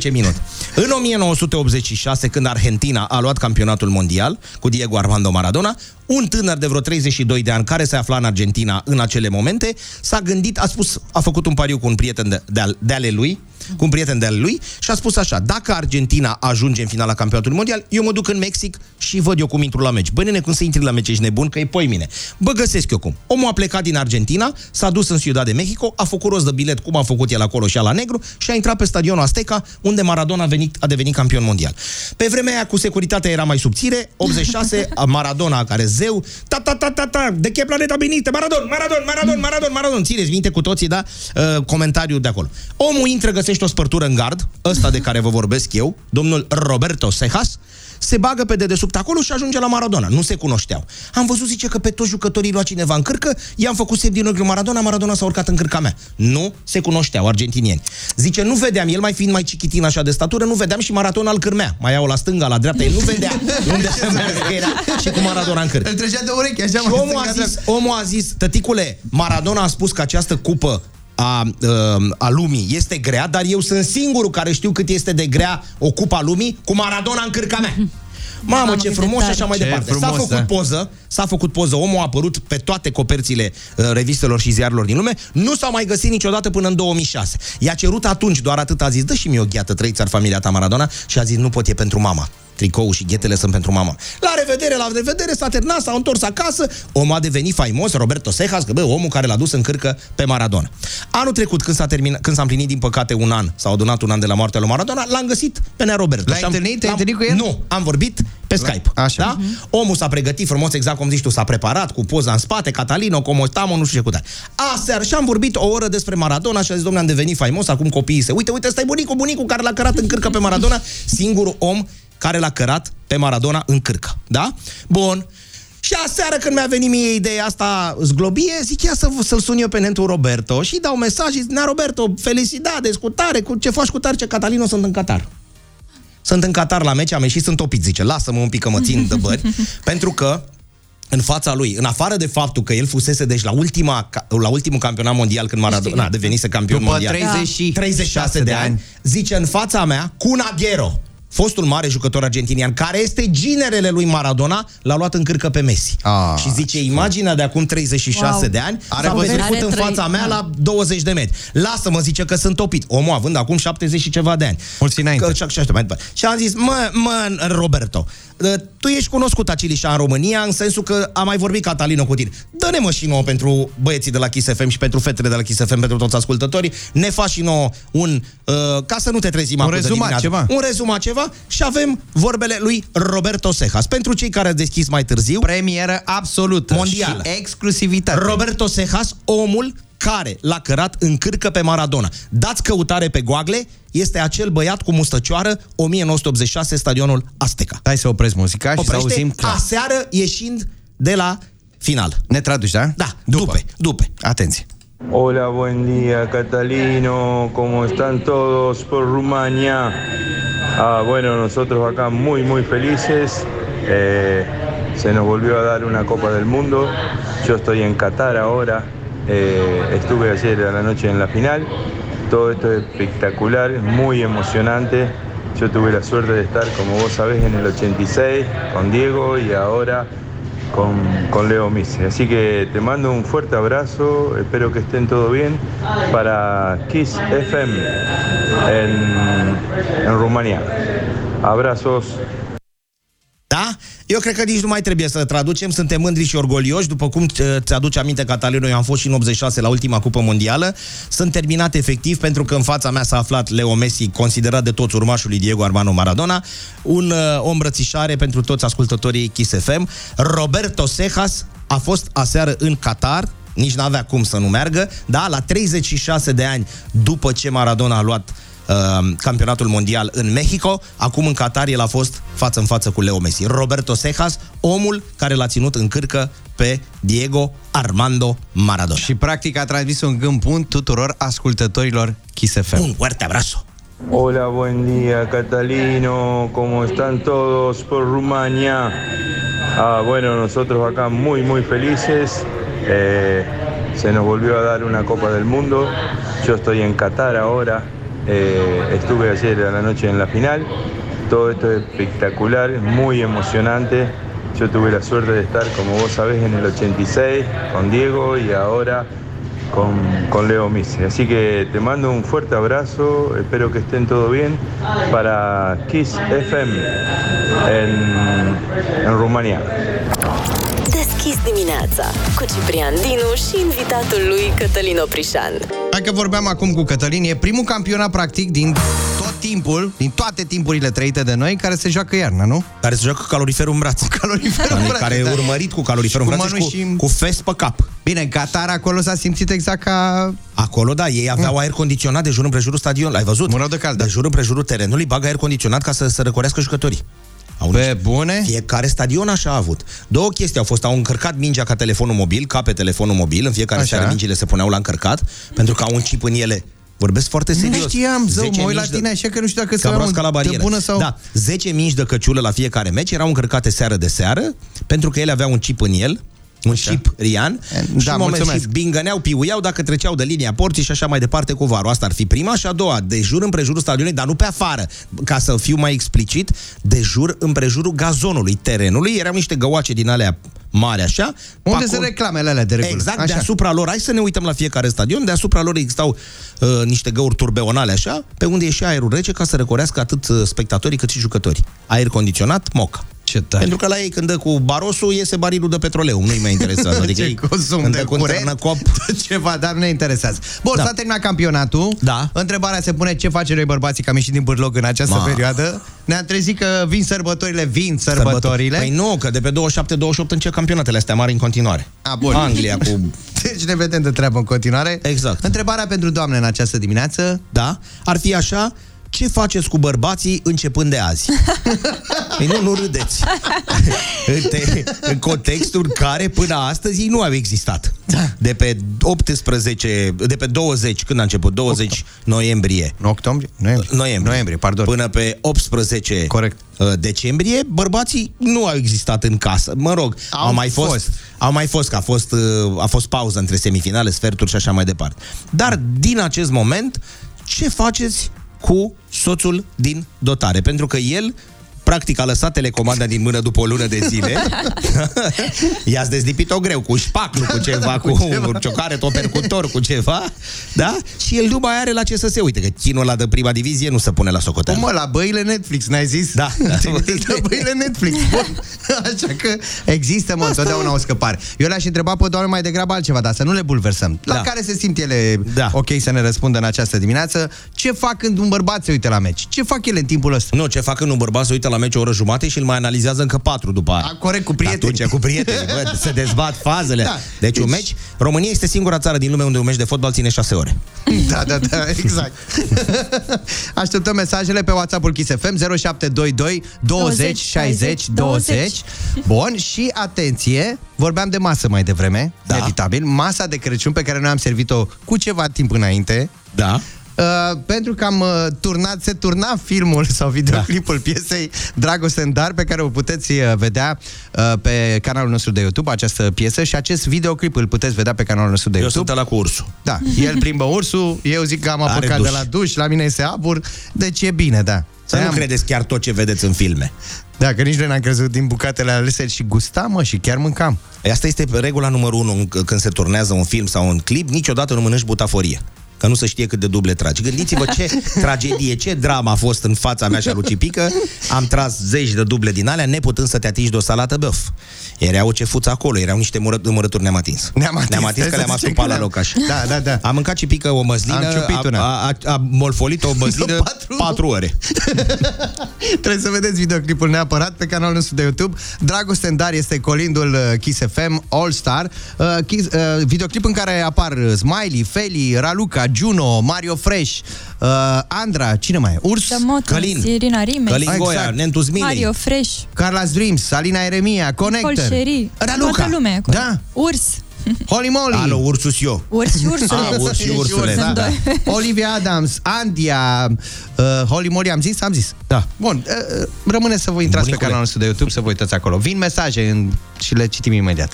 7-80 minute. În 1986, când Argentina a luat campionatul mondial cu Diego Armando Maradona, un tânăr de vreo 32 de ani care se afla în Argentina în acele momente s-a gândit, a spus, a făcut un pariu cu un prieten de-ale lui și a spus așa: dacă Argentina ajunge în finala campionatului mondial, eu mă duc în Mexic și văd eu cum intru la meci. Bă, nene, cum să intri la meci, ești nebun, că e poimine. Bă, găsesc eu cum. Omul a plecat din Argentina, s-a dus în Ciudad de Mexico, a făcut rost de bilet, cum a făcut el acolo și la negru, și a intrat pe Stadionul Azteca, unde Maradona a devenit campion mondial. Pe vremea aia, cu securitatea era mai subțire, 86, Maradona, care zeu, ta, de ce planeta biniste, Maradona, țineți minte cu toții, da? Comentariul de acolo. Omul intră, găsește o spărtură în gard, ăsta de care vă vorbesc eu, domnul Roberto Sejas, se bagă pe dedesubt acolo și ajunge la Maradona. Nu se cunoșteau. Am văzut, zice, că pe toți jucătorii lua cineva în cârcă, i-am făcut semn din ochiul Maradona, Maradona s-a urcat în cârca mea. Nu se cunoșteau argentinieni. Zice, nu vedeam, el mai fiind mai cichitin așa de statură, nu vedeam și Maradona îl cârmea. Mai iau la stânga, la dreapta, el nu vedea unde se mergea și cu Maradona în cârcă. Îl trăgea de ureche, așa. Și omul a zis, tăticule, Maradona a spus că această cupă a lumii este grea, dar eu sunt singurul care știu cât este de grea o cupa lumii cu Maradona în cârca mea. Mamă, ce frumos și așa mai departe. S-a făcut poză, omul a apărut pe toate coperțile revistelor și ziarelor din lume, nu s-a mai găsit niciodată până în 2006. I-a cerut atunci doar atât, a zis: dă și mie o gheată, trei țar familia ta, Maradona, și a zis: nu pot, e pentru mama. Tricoul și ghetele sunt pentru mama. La revedere, s-a terminat, s-a întors acasă, omul a devenit faimos, Roberto Sejas, că, bă, omul care l-a dus în cârcă pe Maradona. Anul trecut, când s-a împlinit, din păcate, un an, s-a adunat un an de la moartea lui Maradona, l-am găsit pe nea Roberto. L-ai întâlnit? Te-ai întâlnit cu el? Nu, am vorbit pe Skype. Așa. Da? Omul s-a pregătit frumos, exact cum zici tu, s-a preparat cu poza în spate, Catalino, cum stăm, nu știu ce cu tare. Aseară și-am vorbit o oră despre Maradona și a zis: domnule, am devenit faimos, acum copiii se uite, ăsta e bunicul care l-a cărat în cârcă pe Maradona, singurul om care l-a cărat pe Maradona în cârcă, da? Bun. Și aseară, când mi-a venit mie ideea asta zglobie, zic: ia să-l sun eu pe nentul Roberto și dau mesaj și zic: na, Roberto, felicidades, cu tare, cu ce faci, cu tare, ce Catalino, sunt în Qatar. Sunt în Qatar la meci, am ieșit, sunt opit, zice, lasă-mă un pic că mă țin de bări, pentru că în fața lui, în afară de faptul că el fusese, deci, la ultimul campionat mondial, când Maradona a devenise campion mondial, 36 de ani, zice, în fața mea, Kun Agüero, fostul mare jucător argentinian, care este ginerele lui Maradona, l-a luat în cârcă pe Messi. Și zice, imaginea de acum 36 de ani s-a petrecut în fața mea la 20 de metri. Lasă-mă, zice, că sunt topit. Omul având acum 70 și ceva de ani. Mulți înainte. Și am zis: mă, Roberto, tu ești cunoscut acilișa în România, în sensul că a mai vorbit Catalino cu tine. Dă-ne, mă, și nouă, pentru băieții de la Kiss FM și pentru fetele de la Kiss FM, pentru toți ascultătorii, ne faci și nouă un, ca să nu te trezim acum de dimineață, un rezumat ceva, și avem vorbele lui Roberto Sejas. Pentru cei care au deschis mai târziu, premieră absolută, mondială, și exclusivitate. Roberto Sejas, omul care l-a cărat în cârcă pe Maradona. Dați căutare pe Google, este acel băiat cu mustăcioară, 1986, Stadionul Azteca. Hai să opresc muzica și să auzim clar. Aseară, ieșind de la final. Ne traduci, da? Da, dupe. Atenție. Hola, buen día, Catalino, ¿cómo están todos por Rumania? Bueno, nosotros acá muy, muy felices. Se nos volvió a dar una Copa del Mundo. Yo estoy en Qatar ahora. Estuve ayer a la noche en la final. Todo esto es espectacular, muy emocionante. Yo tuve la suerte de estar, como vos sabés, en el 86 con Diego y ahora con Leo Messi. Así que te mando un fuerte abrazo, espero que estén todo bien para Kiss FM en Rumanía. Abrazos. Da? Eu cred că nici nu mai trebuie să traducem, suntem mândri și orgolioși, după cum ți-aduce aminte, Catalino, eu am fost și în 86 la ultima Cupă Mondială, sunt terminat efectiv, pentru că în fața mea s-a aflat Leo Messi, considerat de toți urmașul lui Diego Armando Maradona, o îmbrățișare pentru toți ascultătorii Kiss FM. Roberto Sejas a fost aseară în Qatar, nici n-avea cum să nu meargă, da? La 36 de ani după ce Maradona a luat campionatul mondial în Mexico, acum în Qatar el a fost față în față cu Leo Messi. Roberto Sejas, omul care l-a ținut în cârcă pe Diego Armando Maradona. Și practic a transmis un gând bun tuturor ascultătorilor Kiss FM. Un fuerte abrazo. Hola, buen día, Catalino, ¿cómo están todos por Rumania? Bueno, nosotros acá muy, muy felices. se nos volvió a dar una Copa del Mundo. Yo estoy en Qatar ahora, estuve ayer a la noche en la final. Todo esto es espectacular, muy emocionante. Yo tuve la suerte de estar, como vos sabés, en el 86 con Diego y ahora con Leo Messi. Así que te mando un fuerte abrazo, espero que estén todo bien para Kiss FM în România. DesKiss dimineața cu Ciprian Dinu și invitatul lui Cătălin Oprișan. Hai că vorbeam acum cu Cătălin, e primul campionat practic din timpul, din toate timpurile trăite de noi, care se joacă iarna, nu? Care se joacă cu caloriferul în braț. Care e urmărit cu caloriferul în braț și cu fes pe cap. Bine, Qatar acolo s-a simțit exact ca... Acolo, da, ei aveau aer condiționat de jur împrejurul stadionului. Ai văzut? Mână de cald. De jur împrejurul terenului bagă aer condiționat ca să se răcorească jucătorii. Pe bune? Fiecare stadion așa a avut. Două chestii au fost, au încărcat mingea ca telefonul mobil, ca pe telefonul mobil, în fiecare seară mingile se puneau la încărcat, pentru că au un chip în ele. Vorbesc foarte serios. Nu știam, zău, mă uit la tine, așa că nu știu dacă să bună sau... Da, 10 mingi de căciulă la fiecare meci erau încărcate seară de seară, pentru că ele aveau un chip în el, un chip rian, și în momentul și bingăneau, piuiau dacă treceau de linia porții și așa mai departe cu varul. Asta ar fi prima și a doua, de jur împrejurul stadionului, dar nu pe afară. Ca să fiu mai explicit, de jur împrejurul gazonului, terenului, erau niște găoace din alea mare așa. Unde se reclamele alea de regulă. Exact, așa. Deasupra lor, hai să ne uităm la fiecare stadion, deasupra lor existau niște găuri turbeonale așa, pe unde ieșea aerul rece ca să recorească atât spectatorii cât și jucătorii. Aer condiționat, moca. Pentru că la ei când dă cu barosul, iese barilul de petroleu, nu-i mai interesează. Adică ei consum de curent, cop, ceva, dar nu-i interesează. Bun, s-a terminat campionatul. Da. Întrebarea se pune ce face noi bărbații că am ieșit din bârloc în această perioadă. Ne-am trezit că vin sărbătorile, Păi nu, că de pe 27-28 încep campionatele astea mari în continuare. A, bun. Anglia cu... Deci ne vedem de treabă în continuare. Exact. Întrebarea pentru doamne în această dimineață, da, ar fi așa: ce faceți cu bărbații începând de azi? Ei, nu râdeți. În contextul în care până astăzi ei nu au existat. De pe 20, când a început? 20 noiembrie. Noiembrie, pardon. Până pe 18. Corect. Decembrie, bărbații nu au existat în casă. Mă rog, au mai fost, că a fost pauză între semifinale, sferturi și așa mai departe. Dar din acest moment, ce faceți cu soțul din dotare? Pentru că el, practic, a lăsat telecomanda din mână după o lună de zile. I-ați dezlipit-o greu, cu șpaclu, cu ceva, cu un ciocare, tot percutor, cu ceva. Da? Și el nu mai are la ce să se uite, că chinul ăla de prima divizie nu se pune la socoteală. Cum, la băile Netflix, n-ai zis? Da. La băile Netflix. Bun. Așa că există, mă, întotdeauna o scăpare. Eu le-aș întreba pe doamne mai degrabă altceva, dar să nu le bulversăm. La care se simt ele ok să ne răspundă în această dimineață. Ce fac când un bărbat se uită la meci? Ce fac ele în timpul ăsta? Nu, ce fac când un bărbat se uită la meci o oră jumate și îl mai analizează încă 4 după aia. Corect, cu prieteni. Atunci, cu prieteni, bă, se dezbat fazele. Da. Deci un meci, România este singura țară din lume unde un meci de fotbal ține 6 ore. Da, da, da, exact. Așteptăm mesajele pe WhatsApp-ul Kiss FM 0722 20 60 20. Bun, și atenție, vorbeam de masă mai devreme, inevitabil, masa de Crăciun pe care noi am servit-o cu ceva timp înainte. Da. Pentru că am se turna filmul sau videoclipul piesei Dragoste în Dar, pe care o puteți vedea pe canalul nostru de YouTube, această piesă, și acest videoclip îl puteți vedea pe canalul nostru de YouTube. Eu sunt ăla cu ursul. Da, el plimbă ursul, eu zic că am apucat de la duș, la mine se abur, deci e bine, da. Să nu credeți chiar tot ce vedeți în filme. Da, că nici noi n-am crezut din bucatele alese și gustam, mă, și chiar mâncam. Asta este regula numărul 1 când se turnează un film sau un clip, niciodată nu mănânci butaforie. Că nu se știe cât de duble tragi. Gândiți-vă ce tragedie, ce drama a fost în fața mea și a lui Cipică. Am tras zeci de duble din alea, neputând să te atingi de o salată băf. Era o cefuță acolo, erau niște murături, ne-am atins. Ne-am atins că le-am astupat la locaș. Da, da. Am mâncat Cipică o măslină, a molfolit o măslină 4 ore. Trebuie să vedeți videoclipul neapărat pe canalul nostru de YouTube. Dragoste în Dar este colindul Kiss FM All Star. Videoclip în care apar Smiley, Feli, Raluca, Juno, Mario Fresh, Andra, cine mai e? Urs, Călin, Irina Rimes, Călin Goia, Nentus Minei, Mario Fresh, Carlos Dreams, Alina Eremia, Connector, Raluca, Urs, Holy Moly. Alo, Ursus eu. Urs și Ursule. Urs și Ursule, da. Olivia Adams, Andia, Holy Moly, am zis. Da. Bun, rămâne să vă intrați pe canalul nostru de YouTube, să vă uitați acolo. Vin mesaje și le citim imediat.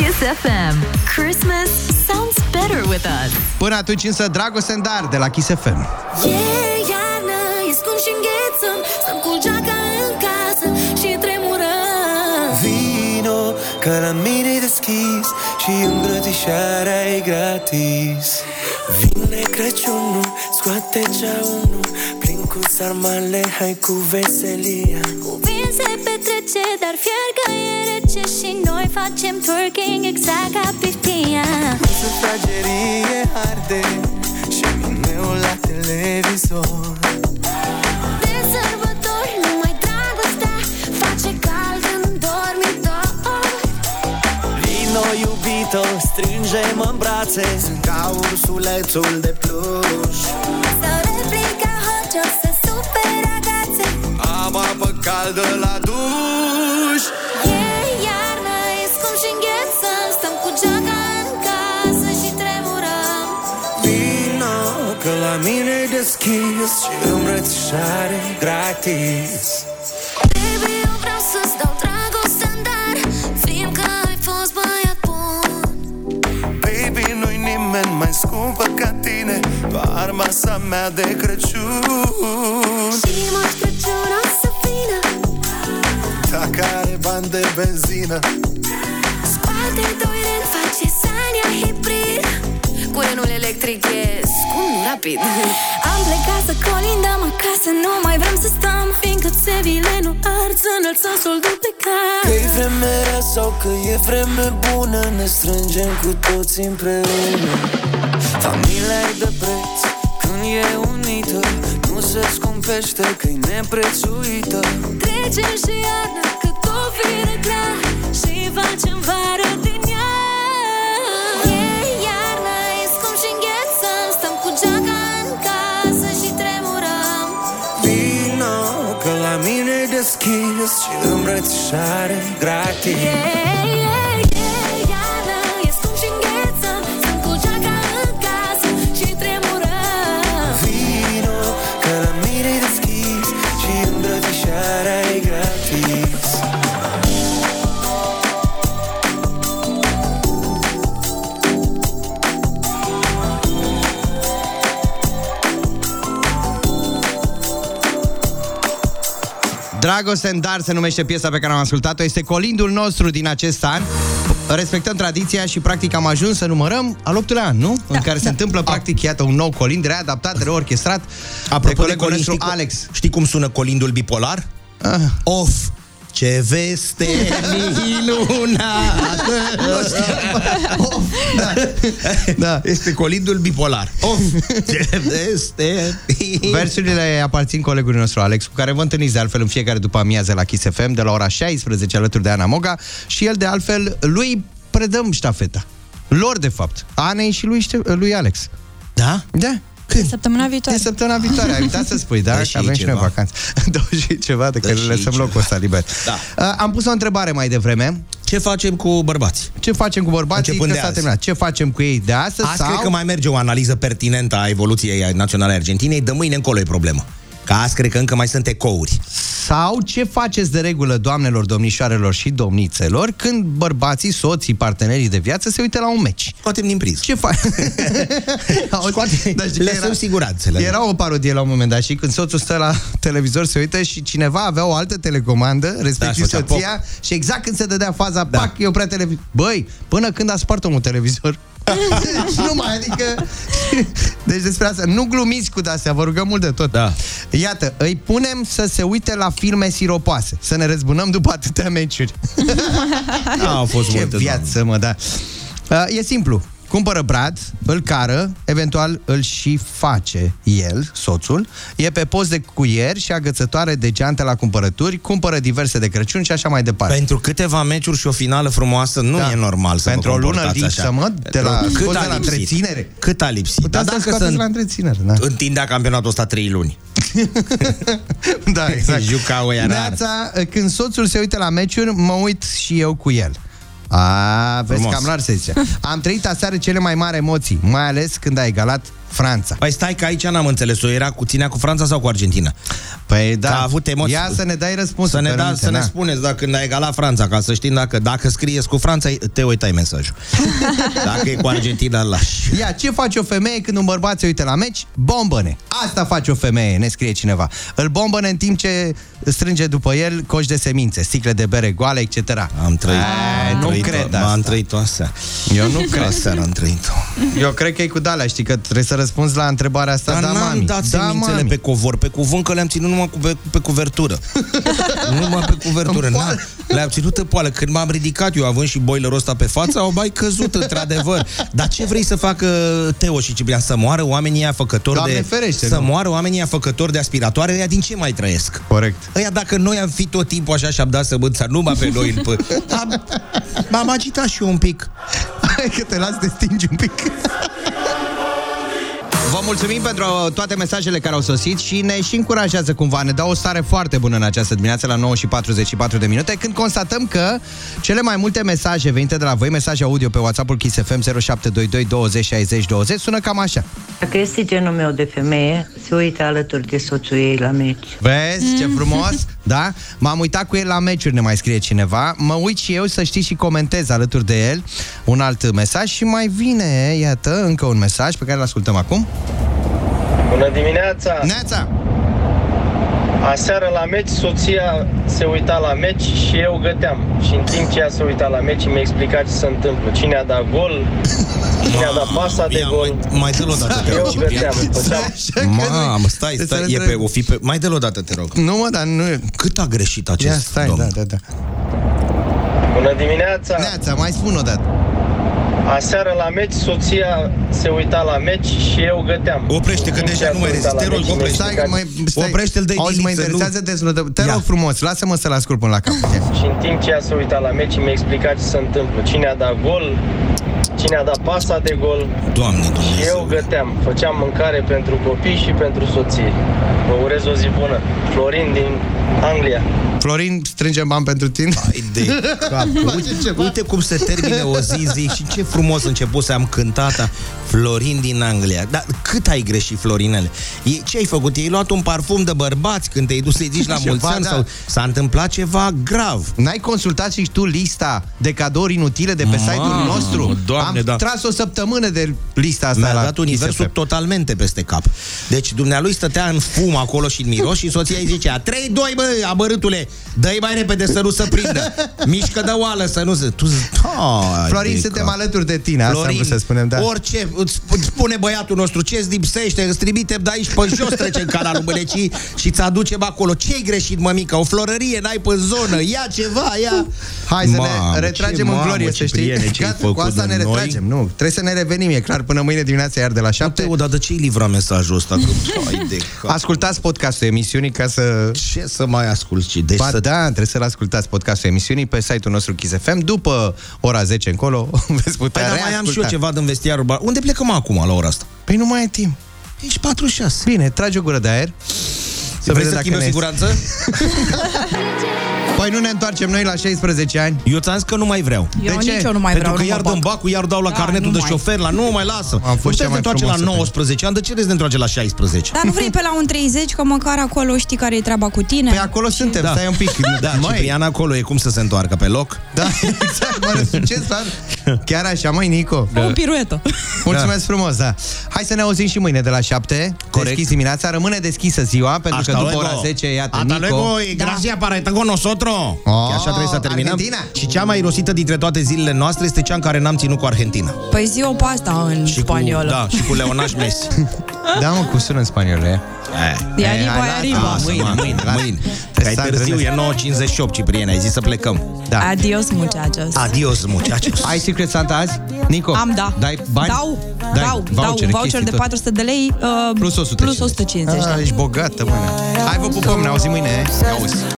Kiss FM. Christmas sounds better with us. Până atunci însă Dragoste în Dar de la Kiss FM. E iarnă, e scund și înghețăm, stăm cu geaca în casă și tremurăm. Vino că la mine e deschis și îmbrățișarea e gratis. Vine Crăciunul, scoate ceaunul, plin cu sarmale, hai cu veselia. Cuvinte se petrece, dar fiergă e rece și noi facem twerking exact ca piftia. Sufragerie arde și mineul la televizor. De sărbători numai dragostea face cald în dormitor. Vino iubito, strângem-mă în brațe, sunt ca ursulețul de pluș. Sau replica Hagi, o să supere agațe, am apă caldă la duș. E iarnă, e scump și înghețăm, stăm cu geaca în casă și tremurăm. Vino că la mine e deschis și îmbrățișare gratis. Baby, eu vreau să-ți dau dragoste în dar, fim că ai fost băiat bun. Baby, nu-i nimeni mai scumpă ca tine, doar masa mea de Crăciun. Și mă Crăciun o să vină, dacă are bani de benzină. Spate doi ren face sania hibrid, cu renul electric e scump rapid. Am plecat să colindăm acasă, nu mai vrem să stăm, fiindcă țevile nu ard, să înălțăm soldul pe casă. Că-i vreme rea sau că e vreme bună, ne strângem cu toți împreună. Familia e de preț când e unită, nu se scumpește că-i neprețuită. Trece și iarna cât o fire grea și facem vară din ea. E iarna, e scump și înghețăm, stăm cu geaca în casă și tremurăm. Vino că la mine e deschis și îmbrățișare gratis. Dragoste în Dar se numește piesa pe care am ascultat-o. Este colindul nostru din acest an. Respectăm tradiția și practic am ajuns să numărăm al 8-lea an, nu? Da, în care se întâmplă practic, iată, un nou colind readaptat, reorchestrat. Apropo de colind, știi, Alex, știi cum sună colindul bipolar? Of! Ce veste minunată! Nu știam. Of, da. Da. Este colindul bipolar. Of, ce veste! Versurile aparțin colegului nostru Alex, cu care vă întâlniți de altfel în fiecare după amiază la Kiss FM de la ora 16 alături de Ana Moga și el de altfel lui predăm ștafeta. Lor de fapt, Anei și lui Alex. Da? Da. Când? Săptămâna viitoare. Săptămâna viitoare, ai uitat să spui, da? Că avem și noi vacanță. 20 ceva, de că lăsăm locul ăsta liber. Da. Am pus o întrebare mai devreme. Ce facem cu bărbații? Ce facem cu bărbații? Că s-a terminat. Ce facem cu ei de astăzi? Azi sau... cred că mai merge o analiză pertinentă a evoluției naționale a Argentinei. De mâine încolo e problemă. Că azi cred că încă mai sunt ecouri. Sau ce faceți de regulă, doamnelor, domnișoarelor și domnițelor, când bărbații, soții, partenerii de viață se uită la un meci? Scoatem din priză. Ce faci? Lăsăm siguranțele. Era o parodie la un moment dat și când soțul stă la televizor, se uită și cineva avea o altă telecomandă, respectiv da, soția, și exact când se dădea faza, da. Pac, eu prea televizor. Băi, până când a spart omul televizor? Deci nu mai, adică... Deci despre asta, nu glumiți cu de-astea, vă rugăm mult de tot. Da. Iată, îi punem să se uite la filme siropoase, să ne răzbunăm după atâtea meciuri. A fost ce multe, viață, doamne. Mă, da. E simplu, cumpără brad, îl cară, eventual îl și face el, soțul, e pe post de cuier și agățătoare de geantă la cumpărături, cumpără diverse de Crăciun și așa mai departe. Pentru câteva meciuri și o finală frumoasă nu da. E normal să pentru o lună lipsă, mă, de la, cât a întreținere. Cât a lipsit. Da, dacă să la întreținere, da. Întindea campionatul ăsta 3 luni. Da, exact. Jucau ea neața, când soțul se uită la meciuri, mă uit și eu cu el. A, vezi, cam rar se zice. Am trăit aseară cele mai mari emoții, mai ales când a egalat Franța. Păi stai că aici n-am înțeles-o. Era cu ținea cu Franța sau cu Argentina? Păi da. Că a avut emoții. Ia să ne dai răspunsul. Să ne spuneți dacă ne-a egalat Franța, ca să știm dacă scrieți cu Franța, te uitai mesajul. Dacă e cu Argentina, lași. Ia, ce face o femeie când un bărbat se uită la meci? Bombăne. Asta face o femeie, ne scrie cineva. Îl bombăne în timp ce strânge după el coși de semințe, sticle de bere goale, etc. Am trăit. Am trăit asta. Eu nu cred asta, am trăit. Eu cred că e cu Dalea, știi că trebuie să răspunzi la întrebarea asta, dar da, mami. Dar semințele mami. Pe covor, pe cuvânt că le-am ținut numai pe cuvertură. Numai pe cuvertură. Le-am ținut în poală. Când m-am ridicat eu, având și boilerul ăsta pe față, au mai căzut, într-adevăr. Dar ce vrei să facă Teo și Ciprian? Să moară oamenii afăcători de... ferește, să moară oamenii afăcători de aspiratoare, ăia din ce mai trăiesc? Corect. Ăia, dacă noi am fi tot timpul așa și-am dat sămânța numai pe noi, m-am agitat și eu un pic. Hai că te las de stingi un pic. Vă mulțumim pentru toate mesajele care au sosit și ne și încurajează cumva, ne dă o stare foarte bună în această dimineață la 9:44, când constatăm că cele mai multe mesaje venite de la voi, mesaje audio pe WhatsApp-ul Kiss FM 0722 20 60 20, sună cam așa. Dacă este genul meu de femeie, se uită alături de soțul ei la meci. Vezi, ce frumos, da? M-am uitat cu el la meciuri, ne mai scrie cineva. Mă uit și eu, să știi, și comentez alături de el. Un alt mesaj și mai vine, iată, încă un mesaj pe care îl ascultăm acum. Bună dimineața! Neața! Aseară la meci, soția se uita la meci și eu găteam. Și în timp ce ea se uita la meci, mi-a explicat ce se întâmplă. Cine a dat gol, cine a dat pasa de gol. Mai dă-l o dată, te rog. Mamă, stai, e pe, o fi pe... Mai dă-l o dată, te rog. Nu, mă, dar nu e... Cât a greșit acest domn? Da. Bună dimineața! Neața, mai spun o dată. Aseară la meci, soția se uita la meci și eu găteam. Oprește, că deja nu mai rezist. Te rog, oprește. Stai. Oprește-l, dă-i diliță. Mă interesează dezvoltări. Te rog frumos, lasă-mă să-l ascult până la capăt. Și în timp ce ea se uita la meci, mi-a explicat ce se întâmplă. Cine a dat gol, cine a dat pasa de gol. Doamne, și eu găteam. Făceam mâncare pentru copii și pentru soții. Vă urez o zi bună. Florin din Anglia. Florin, strângem bani pentru tine. Hai de cap. Uite cum se termine o zi și ce frumos începuse, am cântat Florin din Anglia. Dar cât ai greșit, Florinele? Ce ai făcut? I-ai luat un parfum de bărbați când te-ai dus să-i zici la mulți ani? Da. Sau s-a întâmplat ceva grav? N-ai consultat și tu lista de cadouri inutile de pe site-ul nostru? Doamne, am tras o săptămână de lista asta. Mi-a dat universul totalmente peste cap. Deci dumnealui stătea în fum acolo și în miros și soția îi zicea 3-2, bă, abărâtule, dă-i mai repede să nu se prindă. Mișcă de oală să nu se... Florin, suntem alături de tine. Florin, asta am să spunem, da. Orice, îți spune băiatul nostru ce-ți lipsește, îți trimite de aici pe jos, trece în canalul Bălecii și îți aducem acolo. Ce-ai greșit, mămica? O florărie n-ai pe zonă, ia ceva, ia... Hai să ne retragem în glorie, să știi. Cu asta ne retragem, nu? Trebuie să ne revenim, e clar, până mâine dimineața, iar de la 7. Teo, dar de ce-i livra mesajul ăsta? Ascultați podcastul emisiunii ca să... Ce să mai asculti? Deci da, trebuie să-l ascultați, podcastul emisiunii, pe site-ul nostru Kiss FM. După ora 10 încolo veți putea reasculta. Mai am și eu ceva din vestiarul. Unde plecăm acum la ora asta? Păi nu mai e timp. Ești 46. Bine, tragi o gură de aer. Să vrei să schimbi o siguranță? Păi nu ne întoarcem noi la 16 ani? Eu ți-am zis că nu mai vreau. Eu de ce? Nici eu nu mai vreau. Pentru că iar dăm bacul, iar dau la carnetul de șofer, la nu mai lasă. Am fost cea mai frumoasă. La 19 ani, de ce vrei să ne întoarce la 16? Dar nu vrei pe la un 30, că măcar acolo știi care e treaba cu tine? Păi acolo suntem, stai un pic. Da, Ciprian acolo e cum să se întoarcă pe loc. Da, exact, mare succes, chiar așa, mai Nico. O piruetă. Mulțumesc frumos, da. Hai să ne auzim și mâine de la 7. Deschis dimineața, rămâne deschisă ziua, pentru că după ora 10, iată, Nico. Că așa trebuie să terminăm. Argentina. Și cea mai rosită dintre toate zilele noastre este cea în care n-am ținut cu Argentina. Păi zi-o pe asta în spaniolă. Da, și cu Lionel Messi. Da, mă, cu sună în spaniolă. E arriba. Mâine. Că ai târziu, e 9:58, Ciprian, ai zis să plecăm. Da. Adios, muchachos. Ai Secret Santa azi? Nico? Am, da. Dai bani? Dau voucher de 400 de lei plus 150. Ești bogată, mă. Hai, vă pupăm, ne auzim mâine.